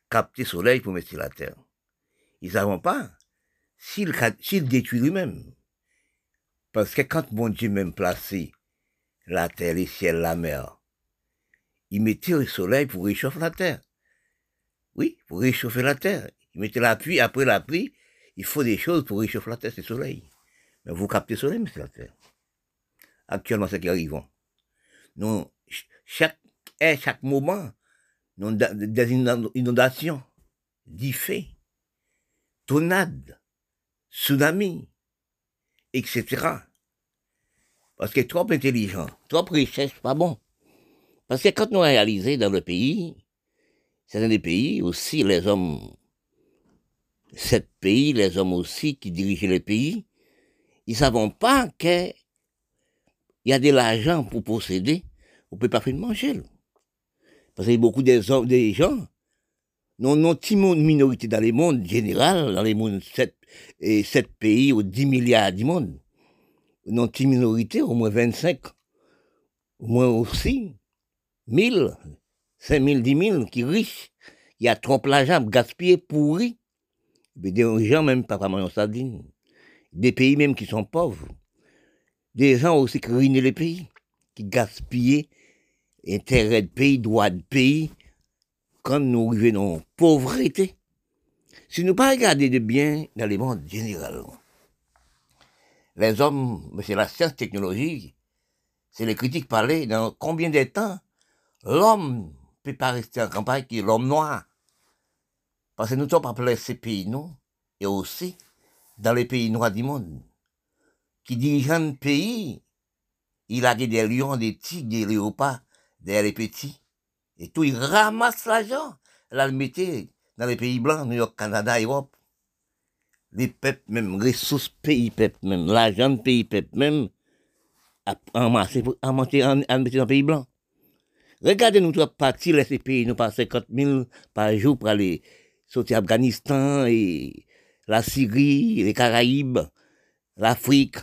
capte le soleil pour mettre sur la terre. Ils ne savent pas s'il détruit lui-même. Parce que quand mon Dieu même placé la terre, les ciels, la mer, il mettait le soleil pour réchauffer la terre. Oui, pour réchauffer la terre. Il mettait la pluie, après la pluie, il faut des choses pour réchauffer la terre, c'est le soleil. Mais vous captez soleil, monsieur la terre. Actuellement, c'est qui arrive. Nous, chaque moment, nous des inondations, des faits, tornades, tsunamis, etc. Parce que trop intelligent, trop richesse, pas bon. Parce que quand nous réalisons dans le pays, certains des pays aussi, les hommes, sept pays, les hommes aussi qui dirigent les pays, ils ne savent pas qu'il y a de l'argent pour posséder, on ne peut pas faire de manger. Parce que beaucoup des gens, non une minorité dans le monde général, dans les mondes 7 pays ou 10 milliards du monde, non une minorité, au moins 25, au moins aussi, 1000, 5000, 10 000, qui riches, il y a trop l'argent, gaspillé, pourri. Mais des gens même pas vraiment en sardine. Des pays même qui sont pauvres, des gens aussi qui ruinent les pays, qui gaspillent intérêts de pays, droits de pays, quand nous arrivons dans la pauvreté. Si nous ne regardons pas de bien dans le monde général, les hommes, c'est la science technologique, c'est les critiques parlées, dans combien de temps l'homme ne peut pas rester en campagne qui est l'homme noir. Parce que nous ne sommes pas placés ces pays, non, et aussi dans les pays noirs du monde, qui dirigent le pays, il a des lions, des tigres, des léopards, des petits, et tout, ils ramassent l'argent, là, le mettaient dans les pays blancs, New York, Canada, Europe. Les peuples même, ressources pays peuples même, l'argent de pays peuples même, à mettre dans les pays blancs. Regardez notre partie, là, ces pays, nous passons 50 000 par jour pour aller sortir Afghanistan et la Syrie, les Caraïbes, l'Afrique,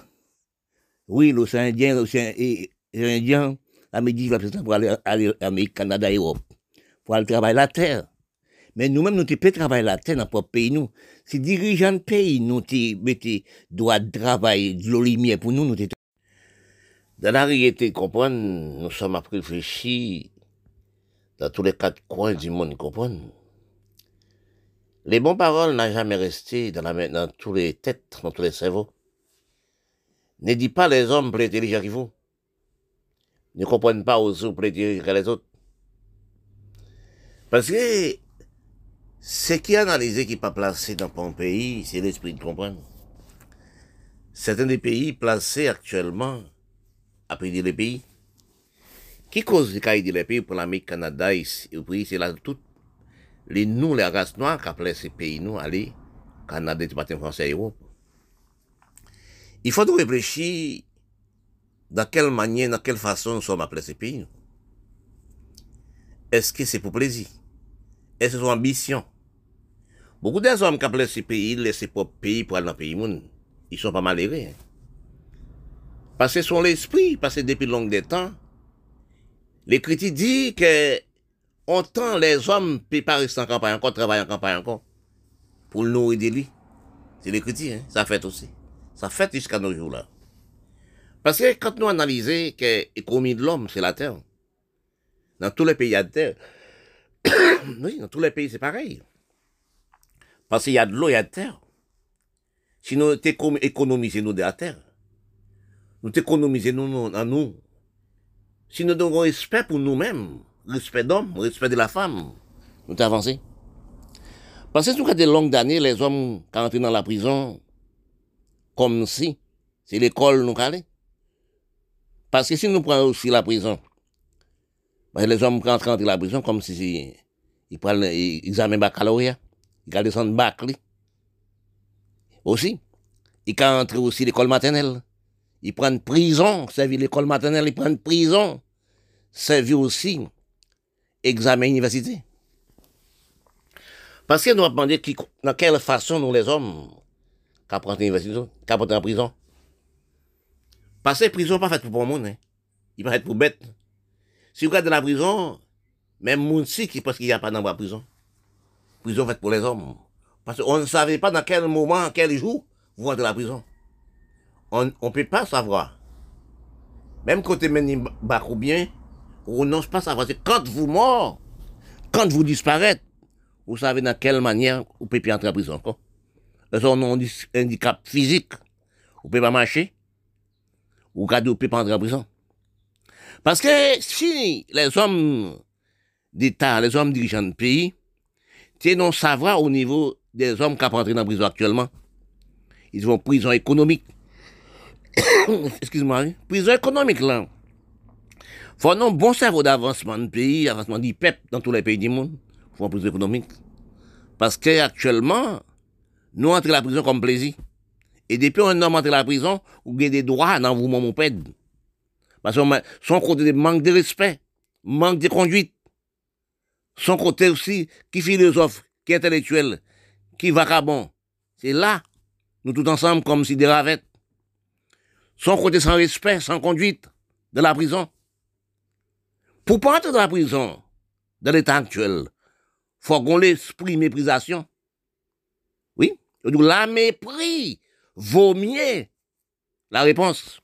oui, l'océan Indien, la médecine pour aller en Amérique, Canada et Europe, pour aller travailler la terre. Mais nous-mêmes, nous ne pouvons pas travailler la terre dans notre pays. Nous. Si les dirigeants de pays nous mettaient droit de travail, de l'eau lumière pour nous, nous étions. Dans la réalité, comprendre, nous sommes à réfléchir dans tous les quatre coins du monde, comprendre. Les bonnes paroles n'ont jamais resté dans toutes les têtes, dans tous les cerveaux. Ne dis pas les hommes plus intelligents que vous. Ne comprennent pas aux autres plus intelligents que les autres. Parce que ce qui est analysé, qui n'est pas placé dans un pays, c'est l'esprit de comprendre. Certains des pays placés actuellement, après les pays, qui cause les pays pour l'Amérique, le Canada, ici, c'est là tout. Les nous, les races noires qui appellent ces pays, nous, aller, Canada, Département français et Europe. Il faut réfléchir dans quelle manière, dans quelle façon nous sommes appelés ces pays, nous. Est-ce que c'est pour plaisir? Est-ce que c'est pour ambition? Beaucoup des hommes qui appellent ces pays, ils laissent ces propres pays pour aller dans le pays, monde. Ils sont pas malheureux. Hein. Parce que sur l'esprit, parce que depuis long des temps, les critiques disent que autant les hommes ne peuvent pas rester en campagne encore, travailler en campagne encore, pour le nourrir de lui. C'est les critiques, hein? Ça fait aussi. Ça fait jusqu'à nos jours-là. Parce que quand nous analysons que l'économie de l'homme, c'est la terre. Dans tous les pays, il y a de terre. Oui, dans tous les pays, c'est pareil. Parce qu'il y a de l'eau, il y a de terre. Si nous économisons de la terre, nous économisons en nous. Si nous donnons respect pour nous-mêmes, respect d'homme, respect de la femme, nous t'avancer. Parce que sur des longues années, les hommes qui entrent dans la prison, comme si c'est l'école nous calait. Parce que si nous prenons aussi la prison, ben les hommes qui entrent dans la prison, comme si ils prennent l'examen baccalauréat, ils descendent bac li. Aussi, ils entrent aussi l'école maternelle. Ils prennent prison, servir l'école maternelle, ils prennent prison, servir aussi examen université. Parce que nous avons demandé dans quelle façon nous les hommes qu'apprennent l'université, qu'apprennent en prison. Parce que la prison n'est pas faite pour bon monde, hein. Il n'est pas faite pour bête. Si vous regardez la prison, même monde si qui pense qu'il n'y a pas dans la prison. Prison faite pour les hommes. Parce qu'on ne savait pas dans quel moment, quel jour, vous rentrez dans la prison. On ne peut pas savoir. Même côté meni bac ou bien, on n'ose pas savoir. C'est quand vous mort, quand vous disparaissez, vous savez dans quelle manière vous pouvez entrer en prison encore. Ils ont un handicap physique, vous ne pouvez pas marcher, vous ne pouvez pas entrer en prison. Parce que si les hommes d'État, les hommes dirigeants de pays, si non savoir au niveau des hommes qui ont entré dans la prison actuellement, ils vont en prison économique. Excuse-moi, prison économique là. Faut un bon cerveau d'avancement de pays, avancement du peuple dans tous les pays du monde, pour la prison économique. Parce qu'actuellement, nous entrons dans la prison comme plaisir. Et depuis un homme entre la prison, vous avez des droits dans vous, mon père. Parce que son côté manque de respect, manque de conduite. Son côté aussi, qui philosophe, qui intellectuel, qui vagabond. C'est là, nous tous ensemble comme si des ravettes. Son côté sans respect, sans conduite de la prison. Pour pas entrer dans la prison, dans l'état actuel, il faut qu'on l'esprit méprisation. Oui, la mépris vaut mieux la réponse.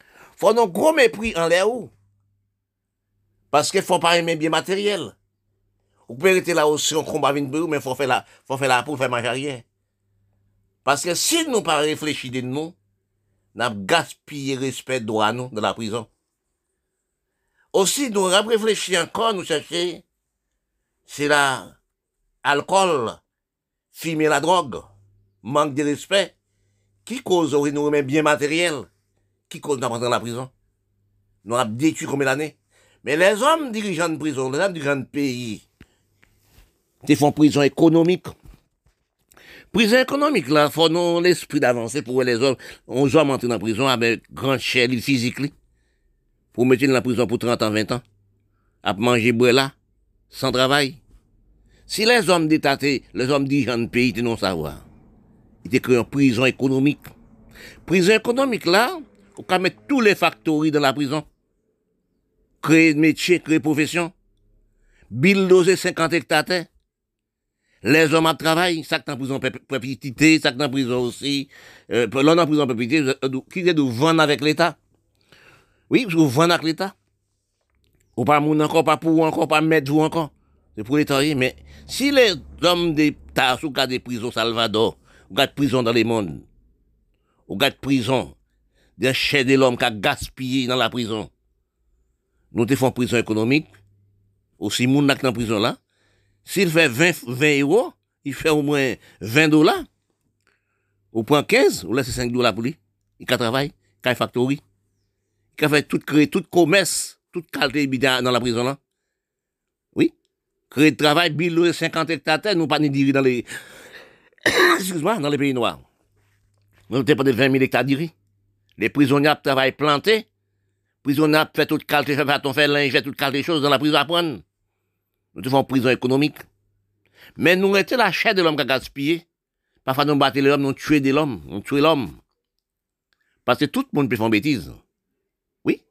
Il faut un gros mépris en l'air où. Parce qu'il ne faut pas aimer bien matériel. Vous pouvez rester là aussi, on combat une peu, mais il faut faire la peau, faire marche arrière. Parce que si nous ne pas réfléchir de nous, nous avons gaspillé le respect droit nous dans la prison. Aussi, nous avons réfléchi encore, nous cherchons, c'est l'alcool, fumer la drogue, manque de respect, qui cause nous même bien matériel, qui cause nous dans la prison. Nous avons détruit combien d'années. Mais les hommes dirigeants de prison, les hommes dirigeants de pays, ils font prison économique. Prison économique, là, il faut nous l'esprit d'avancer pour les hommes. On doit monter dans la prison avec grand chèque physique. Pour mettre dans la prison pour 30 ans, 20 ans, à manger, boire là, sans travail. Si les hommes d'État, les hommes dirigeants de pays, ils n'ont pas savoir. Ils ont créé une prison économique. Prison économique là, on peut mettre tous les factories dans la prison. créer métier, créer profession, bulldozer 50 hectares, les hommes à travail, ça qui est en prison perpétuité, ça qui est en prison aussi, l'on en prison perpétuité, qui est de vendre avec l'État. Oui, parce que vous vendez avec l'État. Ou pas moun encore, pas pour encore, pas mettre vous encore. C'est pour l'État, mais si les hommes d'État, sous cas des prisons Salvador, ou cas de prison dans les mondes, ou cas de prison, des chefs de l'homme qui a gaspillé dans la prison, nous te font prison économique, aussi moun n'a que dans prison là, s'il fait 20 euros, il fait au moins $20. Ou prend 15, ou laisse $5 pour lui. Il a travaillé, il a factory, il a fait tout créer, tout commerce, toute qualité dans la prison là. Oui. Créer de travail, billet 50 hectares, nous pas ni diri dans les, excuse-moi, dans les pays noirs. Nous t'es pas de 20 000 hectares diri. Les prisonniers travaillent plantés, prisonniers fait toute qualité, fait linge, toute qualité choses dans la prison à prendre. Nous devons prison économique. Mais nous mettons la chair de l'homme qui a gaspillé. Parfois nous battons l'homme, nous tuons de l'homme, nous tuons l'homme. Parce que tout le monde peut faire bêtise. Oui.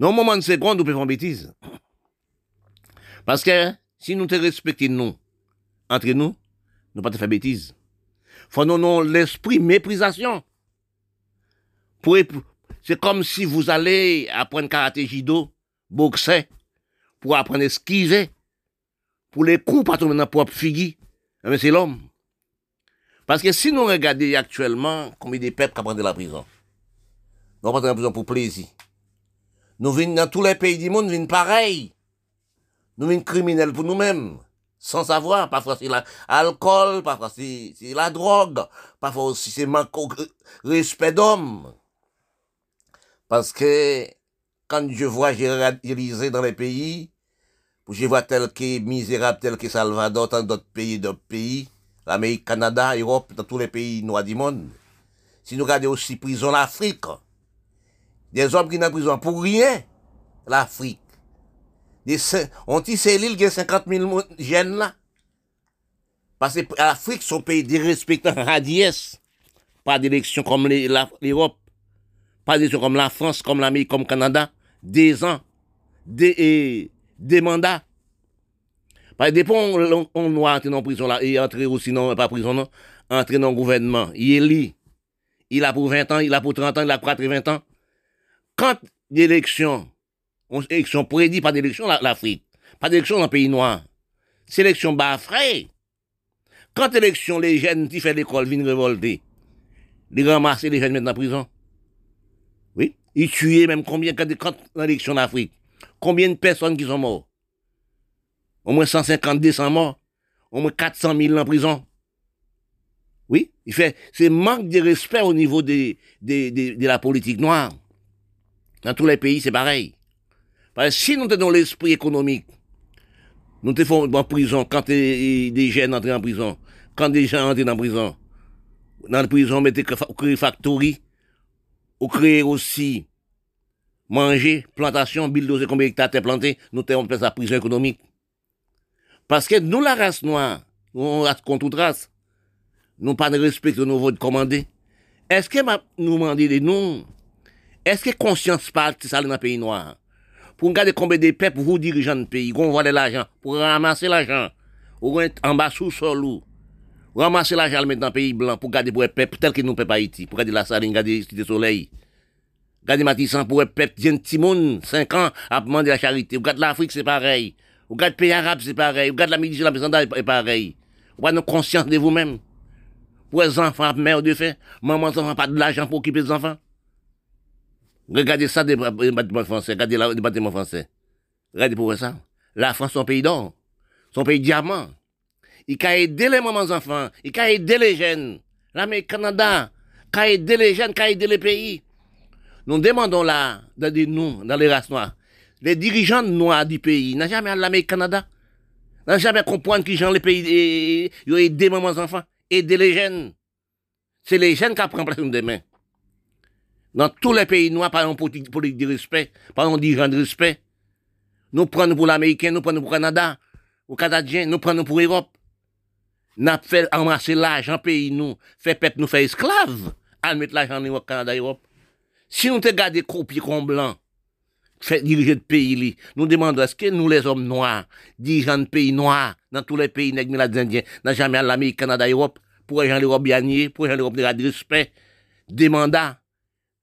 Nous, au moment de seconde, nous pouvons faire bêtise. Parce que si nous te respectons, nous, entre nous, nous ne pouvons pas faire bêtise. Faut nous non l'esprit méprisation. C'est comme si vous allez apprendre karaté, judo, boxer, pour apprendre à esquiver. Pour les coups, pas tomber dans propre figure. Mais c'est l'homme. Parce que si nous regardons actuellement, combien de peuples qui prennent de la prison. Nous prenons de la prison pour plaisir. Nous venons dans tous les pays du monde, nous venons pareil. Nous venons criminels pour nous-mêmes. Sans savoir. Parfois c'est l'alcool, parfois c'est la drogue, parfois aussi c'est manque de respect d'homme. Parce que quand je vois, j'ai réalisé dans les pays, je vois tel que misérable, tel que Salvador, tant d'autres pays, l'Amérique, Canada, Europe, dans tous les pays noirs du monde. Si nous regardons aussi prison l'Afrique, des hommes qui sont en prison pour rien, l'Afrique. On dit c'est l'île qui a 50 000 jeunes là. Parce que l'Afrique, c'est un pays dérespectant radiès. Pas d'élection comme l'Europe, pas d'élection comme la France, comme l'Amérique, comme le Canada. Des ans, des mandats. Par exemple, on doit entrer dans prison là, et entrer aussi, non, pas prison, non, entrer dans le gouvernement. Il est lié. Il a pour 20 ans, il a pour 30 ans, il a pour 80 ans. Quand l'élection, élection prédite, pas d'élection l'Afrique, pas d'élection dans le pays noir, c'est l'élection bafrée. Quand l'élection, les jeunes qui font l'école viennent révolter, les ramasser les jeunes mettent en prison. Oui, ils tuent même combien, quand l'élection l'Afrique. Combien de personnes qui sont mortes? Au moins 150, 200 morts. Au moins 400 000 en prison. Oui, il fait, c'est manque de respect au niveau de la politique noire. Dans tous les pays, c'est pareil. Parce que si nous sommes dans l'esprit économique, nous te faisons en prison, quand des jeunes entrent en prison, quand des gens entrent en prison, dans la prison, on crée factory, on crée aussi manger, plantation, bulldozer, combien d'hectares t'es planté, nous t'es en place à prison économique. Parce que nous, la race noire, nous, race contre toute race, nous pas de respect de nos votes commandés. Est-ce que nous demandons des noms? Est-ce que conscience parle de ça dans le pays noir? Pour regarder combien de peuples vous dirigeants de pays, qu'on voit de l'argent, pour ramasser l'argent, ou en bas sous sol ou, ramasser l'argent dans le pays blanc, pour garder pour les peuples tels que nous peuples Haïti, pour garder la saline, regarder le soleil. Regardez Matissan pour peuple jeune Timoun, 5 ans, à demander la charité. Regardez l'Afrique, c'est pareil. Regardez les pays arabes, c'est pareil. Regardez la Méditerranée, la Besanda, c'est pareil. Regardez nos consciences de vous-même. Pour les enfants, mère de fait, maman, enfants, pas de l'argent pour occuper les enfants. Regardez ça des bâtiments français. Regardez les bâtiments français. Regardez pour ça. La France, son pays d'or. Son pays diamant. Il a aidé les mamans enfants. Il a aidé les jeunes. L'Amérique, le Canada. Il a aidé les jeunes, il a aidé les pays. Nous demandons là, dans les races noires, les dirigeants noirs du pays n'ont jamais à l'Amérique Canada, n'ont jamais comprendre qui gens les pays, ils ont aidé mamans enfants, aidé les jeunes. C'est les jeunes qui prennent place demain. Dans tous les pays noirs, par un politique de respect, par un dirigeant de respect, nous prenons pour l'Américain, nous prenons pour le Canada, pour le Canadien, nous prenons pour l'Europe. Nous faisons amasser l'argent pays, nous, fait peuple, nous fait esclaves, à mettre l'argent en Europe, Canada, Europe. Si nous te gardons copier comme blanc, dirigeants de pays, nous demandons à ce que nous, les hommes noirs, dirigeants de pays noirs, dans tous les pays nègres, les Indiens, dans jamais l'Amérique, Canada, Europe, pour les gens de l'Europe gagner, pour les gens de l'Europe de respect, demanda,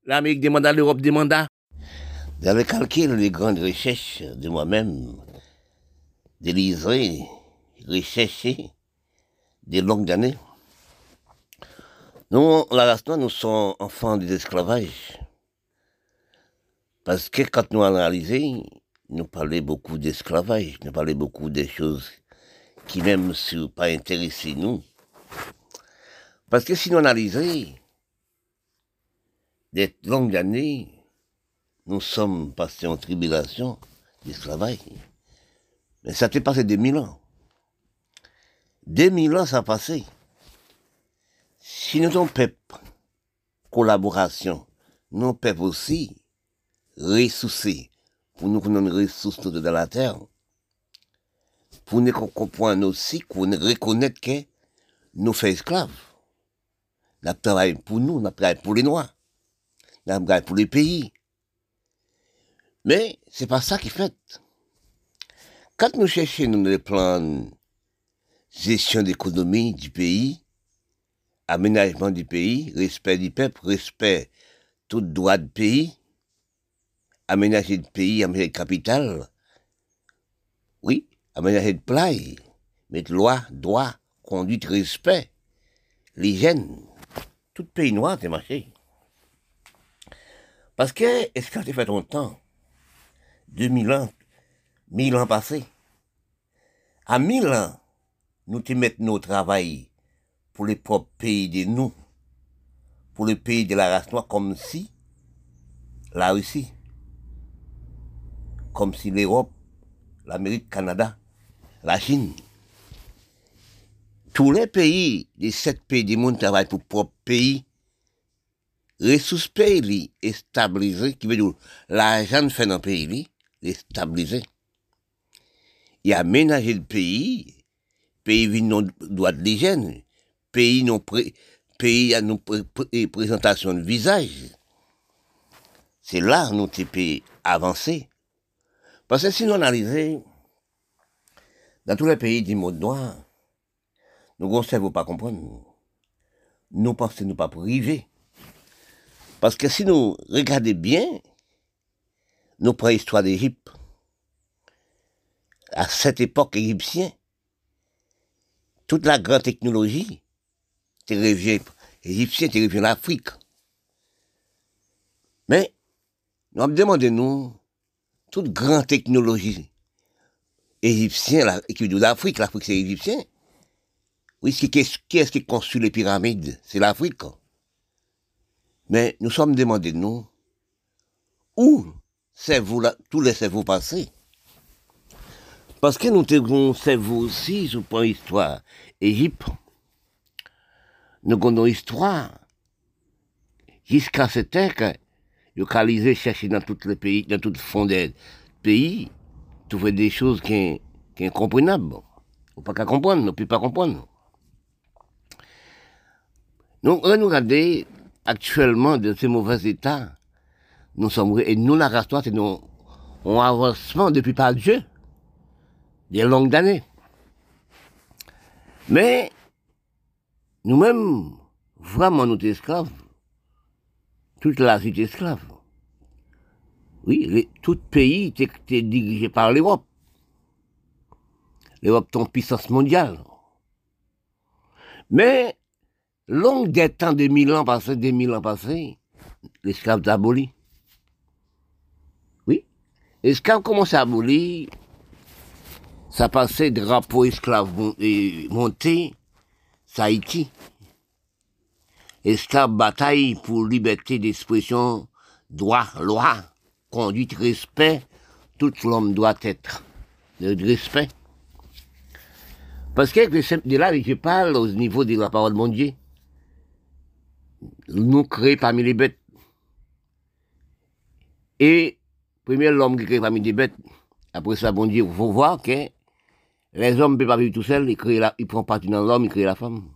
l'Amérique demanda, l'Europe demanda. Dans le calcul des grandes recherches de moi-même, de liser, rechercher, des longues années, nous, la race noire, nous sommes enfants de l'esclavage. Parce que quand nous analysons, nous parlons beaucoup d'esclavage, nous parlons beaucoup des choses qui même si ne sont pas intéressées nous. Parce que si nous analysons, des longues années, nous sommes passés en tribulation d'esclavage. Mais ça s'est passé 2000 ans. 2000 ans, ça a passé. Si nous sommes peuple, collaboration, nous peuple aussi, ressourcer, pour nous qu'on ressource tout dans la terre, pour nous comprendre aussi, pour nous reconnaître que nous faisons esclaves. Nous travaillons pour nous, nous travaillons pour les Noirs, nous travaillons pour les pays. Mais c'est pas ça qui fait. Quand nous cherchons dans les plans de gestion d'économie du pays, aménagement du pays, respect du peuple, respect tout droit du pays, aménager de pays, aménager de capitale, oui, aménager de plage, mettre loi, droit, conduite, respect, l'hygiène, tout pays noir, c'est marché. Parce que, est-ce que ça fait longtemps, 2000 ans, 1000 ans passés, à 1000 ans, nous te mettons nos travail pour les propres pays de nous, pour les pays de la race noire, comme si, la Russie, comme si l'Europe, l'Amérique, le Canada, la Chine, tous les pays, les 7 pays du monde travaillent pour leur propre pays, ressources pays, les stabiliser, qui veut dire l'argent fait dans le pays, les stabiliser. Et aménager le pays vit nos droits de l'hygiène, pays à nos présentations de visage. C'est là notre pays avancé. Parce que si nous analysons, dans tous les pays du monde noir, nous ne savons pas comprendre. Nous pensons que nous ne sommes pas privés. Parce que si nous regardons bien, nous prenons l'histoire d'Égypte. À cette époque égyptienne, toute la grande technologie, terrifiée égyptienne, terrifiée l'Afrique. Mais, nous avons demandé, nous, toute grande technologie égyptienne, l'Afrique, l'Afrique c'est égyptien. Oui, qui est-ce qui construit les pyramides? C'est l'Afrique. Mais nous sommes demandés, nous, où tous les cerveaux passés? Parce que nous avons un cerveau aussi, je prends l'histoire Égypte. Nous avons une histoire jusqu'à cette terre. Localiser, chercher dans tout le pays, dans tout le fond des pays, trouver des choses qui sont incompréhensibles. On ne peut pas comprendre, on ne peut pas comprendre. Donc, regardez, actuellement, dans ce mauvais état, nous sommes, et nous, la race noire, c'est un avancement depuis par Dieu, des longues années. Mais, nous-mêmes, vraiment, nous sommes esclaves. Toute l'Asie était esclave. Oui, tout pays était dirigé par l'Europe. L'Europe est en puissance mondiale. Mais, long des temps, 2000 ans passés, l'esclave est aboli. Oui, l'esclave commence à abolir. Ça passait drapeau esclave monté, ça Haïti. Esclaves bataille pour liberté d'expression, droit, loi, conduite, respect, tout l'homme doit être de respect. Parce que de là je parle au niveau de la parole de Dieu. Nous créons parmi les bêtes. Et premier l'homme qui crée parmi les bêtes, après ça, bon Dieu, il faut voir que les hommes ne peuvent pas vivre tout seuls, ils prennent partie dans l'homme, ils créent la femme.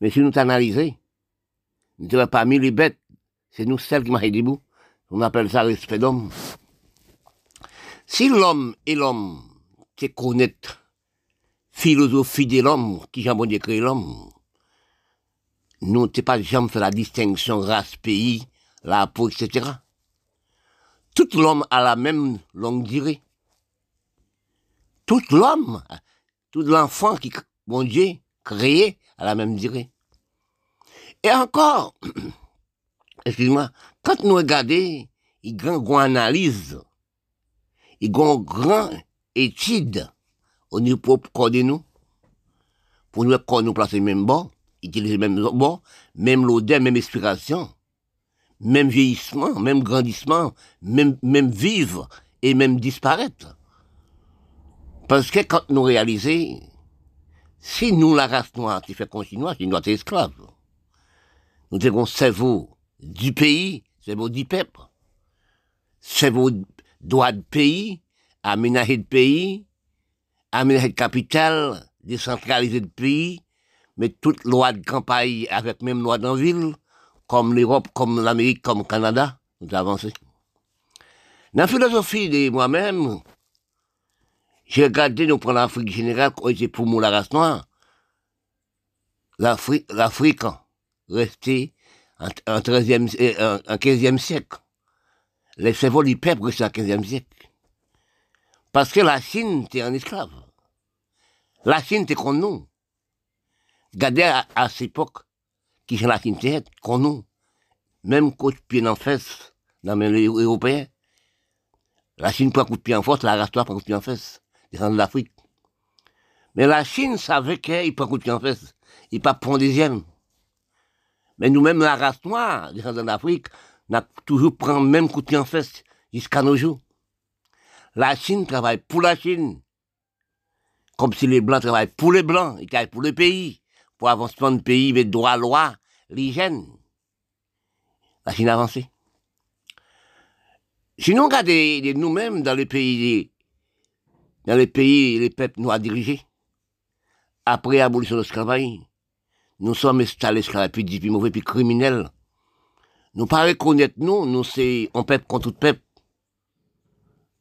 Mais si nous t'analysons, nous ne sommes pas parmi les bêtes, c'est nous celles qui marchent debout. On appelle ça respect d'homme. Si l'homme et l'homme, c'est connaître philosophie de l'homme, qui j'en décrit l'homme, nous n'avons pas jamais fait la distinction race, pays, la peau, etc. Tout l'homme a la même longue durée. Tout l'homme, tout l'enfant qui, bon Dieu, créé à la même durée. Et encore, excuse-moi, quand nous regardons, il y a une grande analyse, il y a une grande étude au niveau de nous, pour nous placer même bon, utiliser même bon, même l'odeur, même expiration, même vieillissement, même grandissement, même vivre et même disparaître. Parce que quand nous réalisons, si nous, la race noire, qui fait qu'on chinois, chinois, c'est esclave. Nous avons cerveau du pays, cerveau du peuple, cerveau droit de pays, aménagé de pays, aménagé de capitale, décentralisé de pays, mais toute loi de campagne avec même loi dans ville, comme l'Europe, comme l'Amérique, comme le Canada, nous avons avancé. Dans la philosophie de moi-même, j'ai regardé, nous prenons l'Afrique générale, où était pour moi la race noire. L'Afrique restait en 15e siècle. Les cerveaux du peuple restaient en 15e siècle. Parce que la Chine était en esclave. La Chine était comme nous. Regardez à cette époque, qui la Chine était comme nous. Même coup de pied en fesse, dans les Européens. La Chine prend coup de pied en force, la race noire prend coup de pied en fesse. Des gens de l'Afrique. Mais la Chine savait qu'il prend coup de pied en fesse. Il ne prend pas deuxième. Mais nous-mêmes, la race noire, des gens de l'Afrique, n'a toujours pris le même coup de pied en fesse jusqu'à nos jours. La Chine travaille pour la Chine. Comme si les Blancs travaillent pour les Blancs, ils travaillent pour le pays, pour l'avancement du pays, les droits, loi, l'hygiène. La Chine a avancé. Si nous regardons nous-mêmes dans les pays, les peuples noirs dirigés, après l'abolition de l'esclavage, nous sommes installés esclaves, puis mauvais, puis criminels. Nous ne reconnaissons pas, nous c'est un peuple contre tout peuple.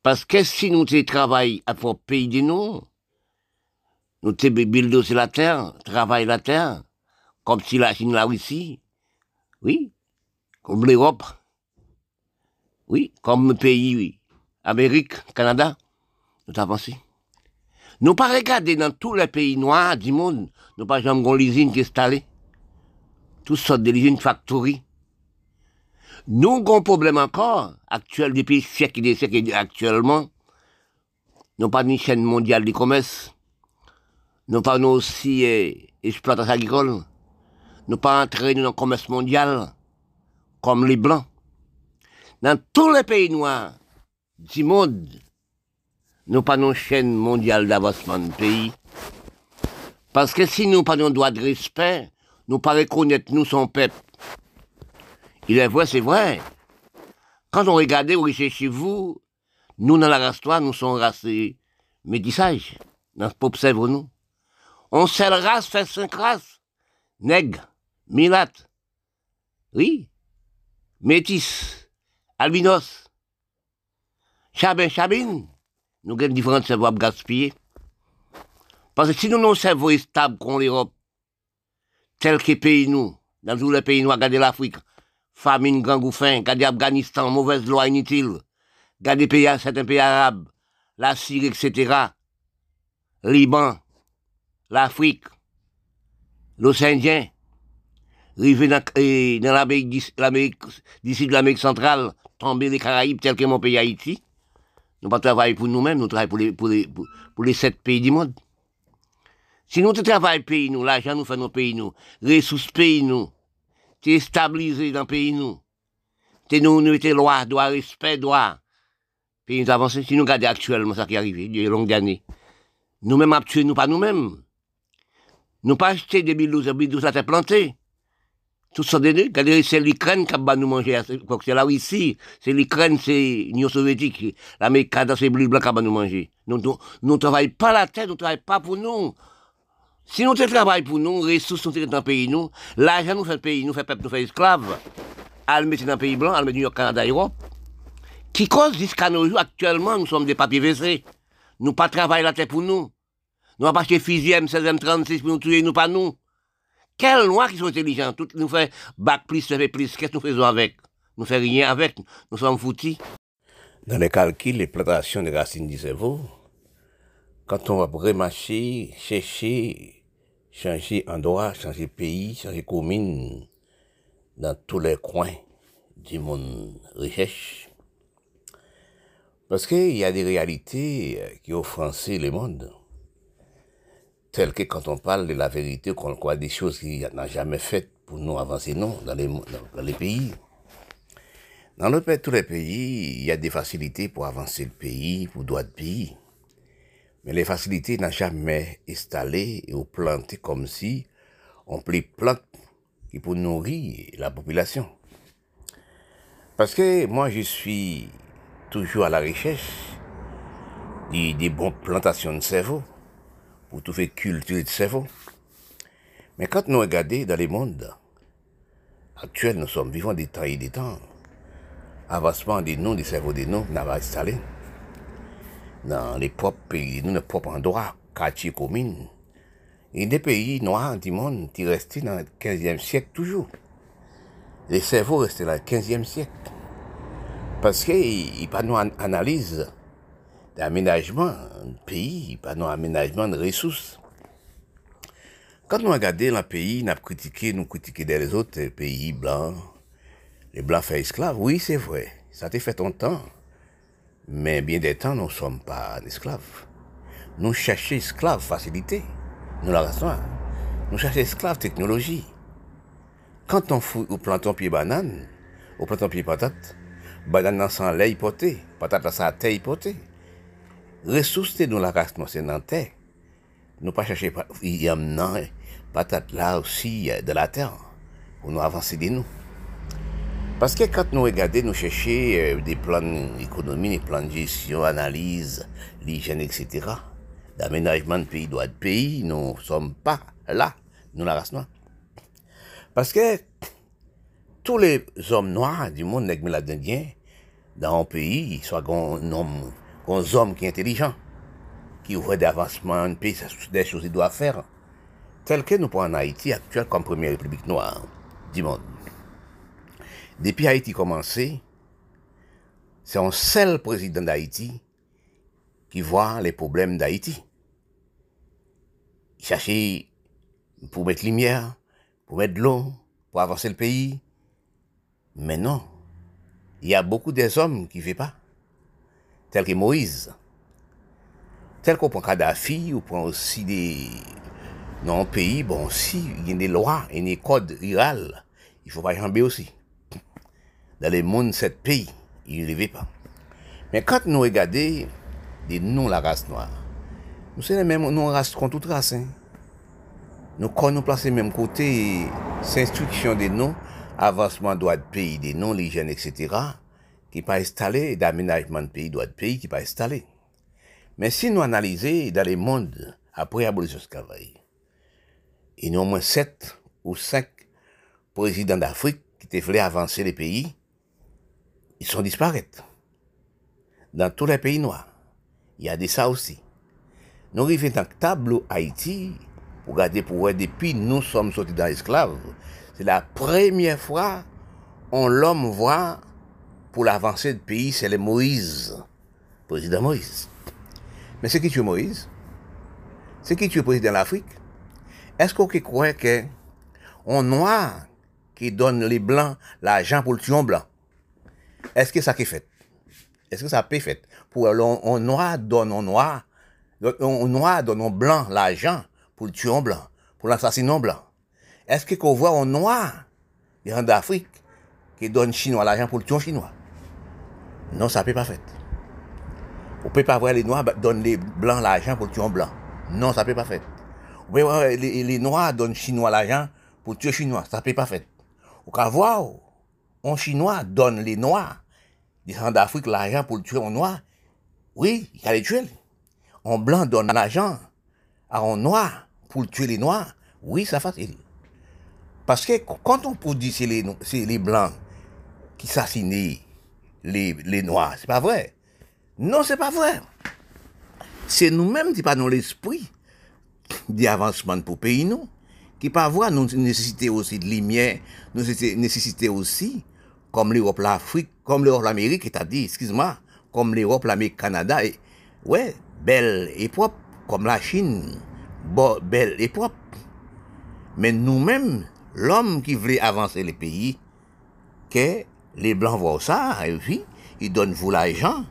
Parce que si nous travaillons à un pays de nous, nous bulldossons la terre, travaillons la terre, comme si la Chine, la Russie, oui, comme l'Europe, oui, comme le pays, oui, Amérique, Canada, nous avançons. Nous pas regarder dans tous les pays noirs du monde, nous pas jamais l'usine qui est installée, toutes sortes de l'usine factory. Nous avons un problème encore, actuel depuis siècles et des siècles actuellement. Nous n'avons pas une chaîne mondiale du commerce. Nous n'avons pas aussi exploitation agricole. Nous n'avons pas entré dans le commerce mondial comme les Blancs. Dans tous les pays noirs du monde, nous n'avons pas une chaîne mondiale d'avancement du pays. Parce que si nous n'avons pas un droit de respect, nous ne reconnaissons pas son peuple. Il est vrai, c'est vrai. Quand on regardait où il chez vous, nous, dans la race noire, nous sommes race métissage. Dans ce pauvre sèvre, nous. On seule race fait 5 races. Nègre, mulâtre, oui, métis, albinos, chabine. Nous avons différents cerveaux à gaspiller. Parce que si nous, nos cerveaux est stable qu'on l'Europe, tel que pays, nous, dans tous les pays noirs, regardez l'Afrique. Famine, grand gouffin, regardez Afghanistan, mauvaise loi inutile, regardez certains pays arabes, la Syrie, etc., Liban, l'Afrique, l'Océan Indien, rivé dans l'Amérique du Sud, l'Amérique centrale, tomber les Caraïbes, tel que mon pays Haïti. Nous ne travaillons pas pour nous-mêmes, nous travaillons pour les 7 pays du monde. Si nous travaillons pays, nous, l'argent nous fait nos pays, nous, ressources pays, nous, t'es stabilisé dans le pays, nous. T'es nous était loi, droit, respect, droit. Pays nous avancé. Si nous regardons actuellement ça qui est arrivé, depuis longues années, nous-mêmes tuer nous pas nous-mêmes. Nous pas acheter des bulldozers, ça t'est planté. Tout ça, regardez, c'est l'Ukraine qui va nous manger. C'est la Russie, c'est l'Ukraine, c'est l'Union soviétique, l'Amérique, c'est le blanc qui va nous manger. Nous ne travaillons pas la tête, nous ne travaillons pas pour nous. Si nous travaillons pour nous, les ressources sont dans le pays, nous, l'argent nous fait le pays, nous fait peuple, nous fait esclaves, à le mettre dans le pays blanc, à le mettre New York, Canada, Europe, qui cause jusqu'à nos jours actuellement, nous sommes des papiers WC. Nous pas travailler la terre pour nous. Nous n'avons pas acheté fusil M16, M36 pour nous tuer, nous pas nous. Quelles lois qui sont intelligentes, toutes nous fait bac plus, CV plus, qu'est-ce que nous faisons avec? Nous ne faisons rien avec, nous sommes foutis. Dans les calculs, les plantations de racines du cerveau, quand on va remâcher, chercher, changer endroit, changer pays, changer commune, dans tous les coins du monde recherche, parce qu'il y a des réalités qui ont francé le monde, telles que quand on parle de la vérité, qu'on croit des choses qui n'ont jamais faites pour nous avancer, non, dans les pays. Dans tous les pays, il y a des facilités pour avancer le pays, pour droit de pays. Mais les facilités n'ont jamais installé ou planté comme si on plie plantes qui pour nourrir la population. Parce que moi, je suis toujours à la recherche des bonnes plantations de cerveau, pour tout faire culture de cerveau. Mais quand nous regardons dans le monde actuel, nous sommes vivants des temps et des temps. Avancement des noms, des cerveaux des noms, n'a pas installé dans les propres pays, dans nos propres endroits, quartiers, communes. Et des pays noirs du monde qui restaient dans le 15e siècle toujours. Les cerveaux restaient dans le 15e siècle. Parce qu'ils n'ont pas d'analyse d'aménagement de pays, ils n'ont pas d'aménagement de ressources. Quand nous regardons le pays, nous critiquons les autres pays blancs. Les blancs font esclaves, oui c'est vrai, ça t'est fait longtemps. Mais bien des temps, nous ne sommes pas esclaves. Nous cherchons esclaves facilité. Nous la raison. Nous cherchons esclaves technologie. Quand on plante un pied banane, on plante un pied patate, banane dans son lait poté, patate dans sa terre potée. Ressources nous la race, c'est dans la terre. Nous pas chercher il y a une patate là aussi de la terre pour nous avancer de nous. Parce que quand nous regardons, nous cherchons des plans d'économie, des plans de gestion, analyse, l'hygiène, etc. D'aménagement de pays, droit de pays, nous ne sommes pas là, nous la race noire. Parce que tous les hommes noirs du monde, les Amérindiens, dans un pays, ils sont des hommes qui sont intelligents, qui ouvrent des avancements, un pays, des choses qu'ils doivent faire, telles que nous prenons en Haïti actuelle comme première république noire du monde. Depuis Haïti commencé, c'est un seul président d'Haïti qui voit les problèmes d'Haïti. Il cherchait pour mettre lumière, pour mettre de l'eau, pour avancer le pays. Mais non, il y a beaucoup des hommes qui ne font pas, tels que Moïse. Tel qu'on prend Kadhafi, on prend aussi des... Dans un pays, bon, si, il y a des lois, il y a des codes ruraux, il ne faut pas jamber aussi. Dans les mondes de ce pays, ils ne vivaient pas. Mais quand nous regardons des noms de la race noire, nous sommes les mêmes noms de race contre toute race. Hein. Nous, quand nous plaçons même côté, c'est instruction des noms, avancement droit de pays, des noms, l'hygiène, etc., qui n'est pas installé, d'aménagement de pays, droit de pays, qui n'est pas installé. Mais si nous analysons dans les mondes, après abolition de l'esclavage, il y a au moins 7 ou 5 présidents d'Afrique qui te voulaient avancer les pays. Ils sont disparaître. Dans tous les pays noirs, il y a des ça aussi. Nous arrivons dans le tableau Haïti, pour regarder pour voir depuis nous sommes sortis dans l'esclave. C'est la première fois on l'homme voit pour l'avancée du pays, c'est le Moïse, président Moïse. Mais c'est qui tue Moïse? C'est qui tue président de l'Afrique? Est-ce qu'on croit que on noir qui donne les blancs l'argent pour le tuer en blanc? Est-ce que ça qui est fait? Est-ce que ça peut fait? Pour on noir donne on noir, on noir donne on blanc l'argent pour le tuer en blanc, pour l'assassiner en blanc. Est-ce que qu'on voit on noir, les gens d'Afrique, qui donne chinois l'argent pour le tuer en chinois? Non, ça peut pas fait. On peut pas voir les noirs donnent les blancs l'argent pour le tuer en blanc. Non, ça peut pas fait. On peut voir les noirs donnent chinois l'argent pour le tuer chinois. Ça peut pas fait. On peut voir on chinois donne les noirs, des gens d'Afrique, l'argent pour le tuer en noir. Oui, il y a les tuer. En blanc donne l'argent à en noir pour le tuer les noirs. Oui, ça facile. Parce que quand on produit, c'est les blancs qui assassinent les noirs. C'est pas vrai. Non, c'est pas vrai. C'est nous-mêmes qui pas dans l'esprit d'avancement pour pays nous, qui pas voir nous nécessité aussi de lumière, nous nécessité aussi comme l'Europe, l'Afrique, comme l'Europe, l'Amérique, c'est-à-dire, excuse-moi, comme l'Europe, l'Amérique, Canada, et, ouais, belle et propre, comme la Chine, belle et propre. Mais nous-mêmes, l'homme qui voulait avancer les pays, que les Blancs voient ça, et puis, ils donnent vous l'argent,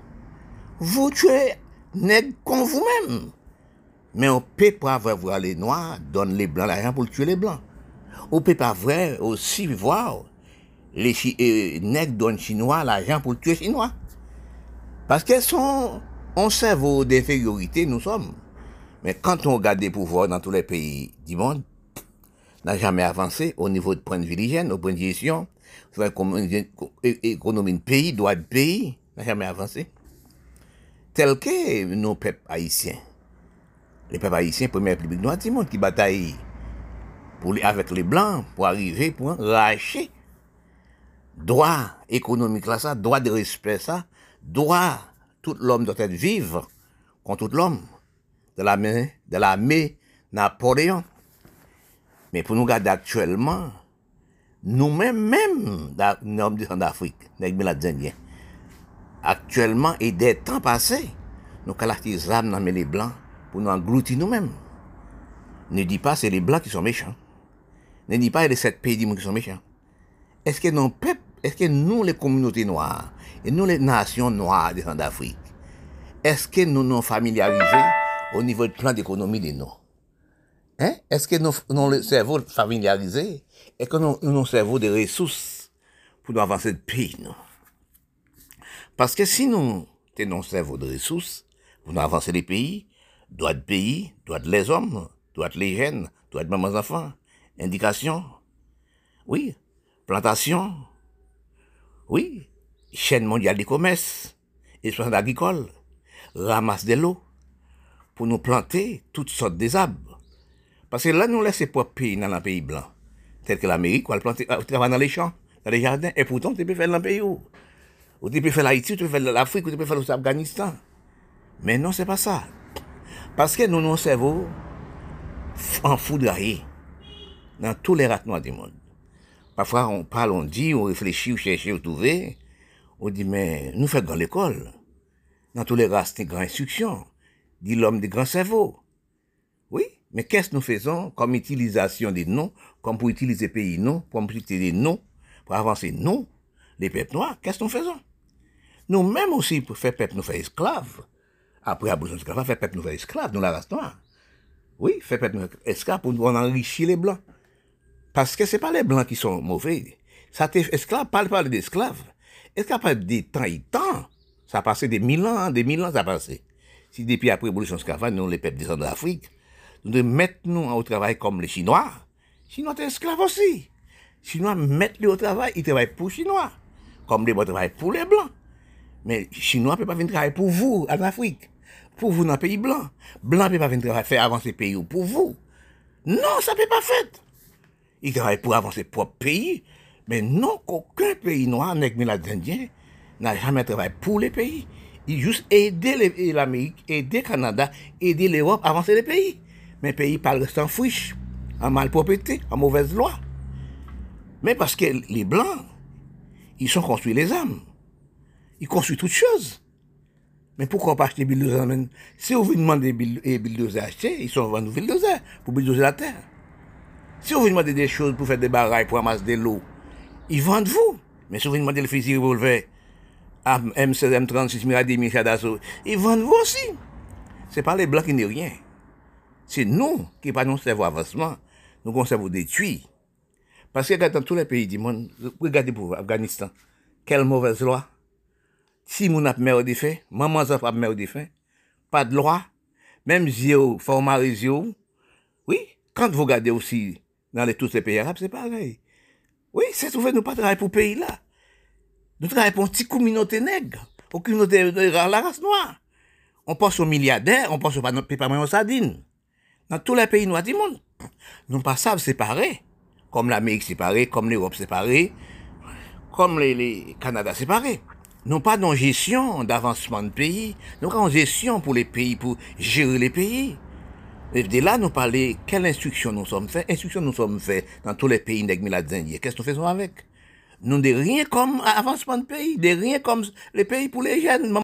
vous tuez, nègre comme vous-même. Mais on ne peut pas voir les Noirs, donne les Blancs l'argent pour tuer les Blancs. On ne peut pas voir aussi voir les nègres donnent Chinois l'argent pour tuer les Chinois. Parce qu'ils sont, on cerveau d'infériorité, nous sommes. Mais quand on regarde les pouvoirs dans tous les pays du monde, n'a jamais avancé au niveau de point de vue d'hygiène, au point de gestion, sur l'économie de pays, droit de pays, n'a jamais avancé. Tel que nos peuples haïtiens. Les peuples haïtiens, première république noire du monde, qui bataille pour, avec les Blancs pour arriver, pour arracher droit économique là, ça, droit de respect ça, droit, tout l'homme doit être vivre, contre tout l'homme, de l'armée Napoléon. Mais pour nous garder actuellement, nous-mêmes, même dans le nord d'Afrique, actuellement et des temps passés, nous caractérisons les Blancs pour nous engloutir nous-mêmes. Ne dis pas que c'est les Blancs qui sont méchants. Ne dis pas que c'est les 7 pays du monde qui sont méchants. Est-ce que nos peuples, est-ce que nous, les communautés noires, et nous, les nations noires des Nord d'Afrique, est-ce que nous nous familiarisons au niveau du plan d'économie des Nord? Hein? Est-ce que nous avons le cerveau familiarisé? Est-ce que nous avons le cerveau de ressources pour nous avancer de pays, non? Parce que si nous avons le cerveau de ressources pour nous avancer les pays, droit de les hommes, droit de les jeunes, droit de mamans enfants, indication, oui, plantation, oui, chaîne mondiale du commerce, exploitation agricole, ramasse de l'eau, pour nous planter toutes sortes des arbres. Parce que là, nous laissons pas pays dans un pays blanc. Tel que l'Amérique, on travaille dans les champs, dans les jardins. Et pourtant, tu peux faire un pays où? Ou tu peux faire l'Haïti, ou tu peux faire l'Afrique, ou tu peux faire l'Afghanistan. Mais non, c'est pas ça. Parce que nous, nos cerveaux, en foudraillés dans tous les rats noirs du monde. Parfois, on parle, on dit, on réfléchit, on cherche, on trouve. On dit, mais nous faisons dans l'école. Dans tous les races, c'est une grande instruction. Dit l'homme de grand cerveau. Oui? Mais qu'est-ce que nous faisons comme utilisation des noms, comme pour utiliser pays non, comme pour utiliser des noms, pour avancer non, les peuples noirs, qu'est-ce que nous faisons? Nous-mêmes aussi, pour faire peuple nous faire esclaves, après abolition de l'esclavage, faire peuple nous faire esclaves, nous la race noire. Oui, faire peuple nous faire esclaves pour nous enrichir les Blancs. Parce que c'est pas les Blancs qui sont mauvais. Ça t'es esclave, parle d'esclaves. Esclaves des temps et temps, ça passait des mille ans ça passait. Si depuis après abolition de l'esclavage, nous les peuples descendent d'Afrique, nous devons mettre nous au travail comme les Chinois. Chinois sont esclaves aussi. Chinois mettent les au travail, ils travaillent pour les Chinois. Comme les Blancs travaillent pour les Blancs. Mais les Chinois ne peuvent pas venir travailler pour vous en Afrique. Pour vous dans le pays blanc. Blancs ne peuvent pas venir travailler, faire avancer le pays pour vous. Non, ça ne peut pas faire. Ils travaillent pour avancer leur propre pays. Mais non, aucun pays noir, avec les Indiens, n'a jamais travaillé pour les pays. Ils juste aider l'Amérique, aider le Canada, aider l'Europe à avancer les pays. Mais pays parle sans friche, en malpropreté, en mauvaise loi. Mais parce que les Blancs, ils sont construits les âmes. Ils construisent toutes choses. Mais pourquoi pas acheter bulldozer? Si on vous demande des bulldozers à acheter, ils sont vendus bulldozers pour bulldozer la terre. Si on vous demande des choses pour faire des barrages, pour ramasser de l'eau, ils vendent vous. Mais si on vous demande le fusil revolver, M16, M36, Mirade, Michel d'assaut, ils vendent vous aussi. C'est pas les Blancs qui n'ont rien. C'est nous qui pas nous servons avancement, nous conservons détruits. Parce que dans tous les pays du monde, regardez pour l'Afghanistan, quelle mauvaise loi. Si nous n'avons pas mère au défunt, maman n'a pas mère au défunt, pas de loi, même zéro, format réseau. Oui, quand vous regardez aussi dans tous les pays arabes, c'est pareil. Oui, c'est souvent nous pas travailler pour le pays là. Nous travaillons pour une petite communauté nègre, pour une communauté de la race noire. On pense aux milliardaires, on pense aux pépaments aux sardines. Dans tous les pays noirs du monde, nous pas savons séparer, comme l'Amérique séparée, comme l'Europe séparée, comme le Canada séparé. non pas dans gestion d'avancement de pays, nous en gestion pour les pays, pour gérer les pays. Et de là, nous parlons, quelle instruction nous sommes faits, dans tous les pays nègres-miladins. Qu'est-ce que nous faisons avec? Nous n'avons rien comme avancement de pays, de rien comme les pays pour les jeunes.